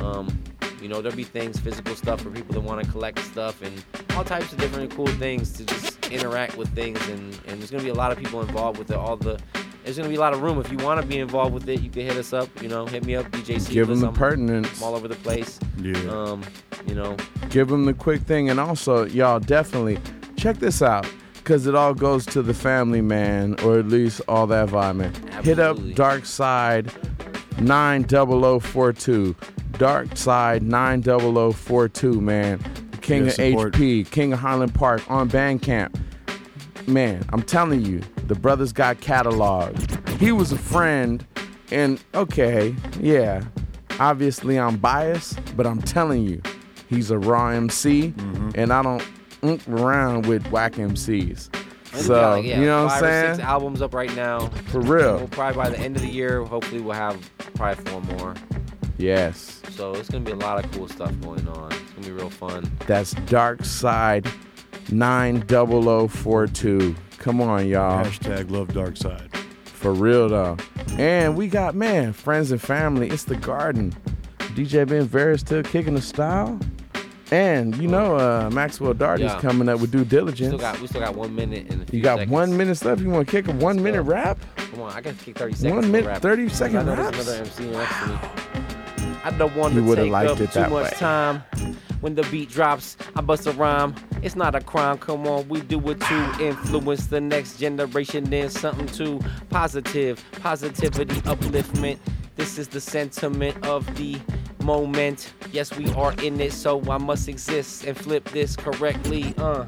Um, you know, there'll be things, physical stuff for people that want to collect stuff, and all types of different cool things to just interact with things, and, and there's gonna be a lot of people involved with it. All the there's gonna be a lot of room. If you want to be involved with it, you can hit us up. You know, hit me up, D J Seedless. Give them the I'm, pertinence. I'm all over the place. Yeah. Um, you know. Give them the quick thing, and also y'all definitely check this out because it all goes to the family, man, or at least all that vibe, man. Absolutely. Hit up Darkside nine zero zero four two. Darkside nine zero zero four two, man. King yeah, of support. H P, King of Highland Park, on Bandcamp. Man, I'm telling you, the brothers got cataloged. He was a friend, and okay, yeah, obviously I'm biased, but I'm telling you, he's a raw M C, mm-hmm. and I don't ink around with whack M Cs. So, got, like, yeah, you know what I'm saying? Five or six albums up right now. For real. We'll probably by the end of the year, hopefully we'll have probably four more. Yes. So it's going to be a lot of cool stuff going on. It's going to be real fun. That's Darkside nine zero zero four two. Come on, y'all. Hashtag love Darkside. For real, though. And we got, man, friends and family. It's the garden. D J Ben Vera still kicking the style. And, you know, uh, Maxwell Darty's yeah. coming up with Due Diligence. We still got, we still got one minute and a few You got seconds. One minute left? You want to kick a one-minute rap? Come on, I got to kick thirty seconds. One minute, thirty-second rap. I know there's another M C next to me. I don't want to take up too much way. time. When the beat drops, I bust a rhyme. It's not a crime, come on, we do it to influence the next generation. Then something too positive, positivity, upliftment. This is the sentiment of the moment. Yes, we are in it, so I must exist and flip this correctly. Uh.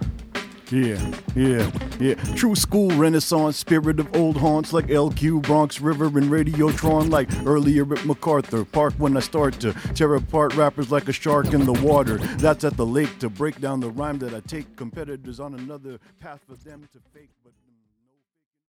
Yeah, yeah, yeah. True school renaissance, spirit of old haunts like L Q, Bronx River, and Radiotron like earlier at MacArthur Park when I start to tear apart rappers like a shark in the water. That's at the lake to break down the rhyme that I take competitors on another path for them to fake.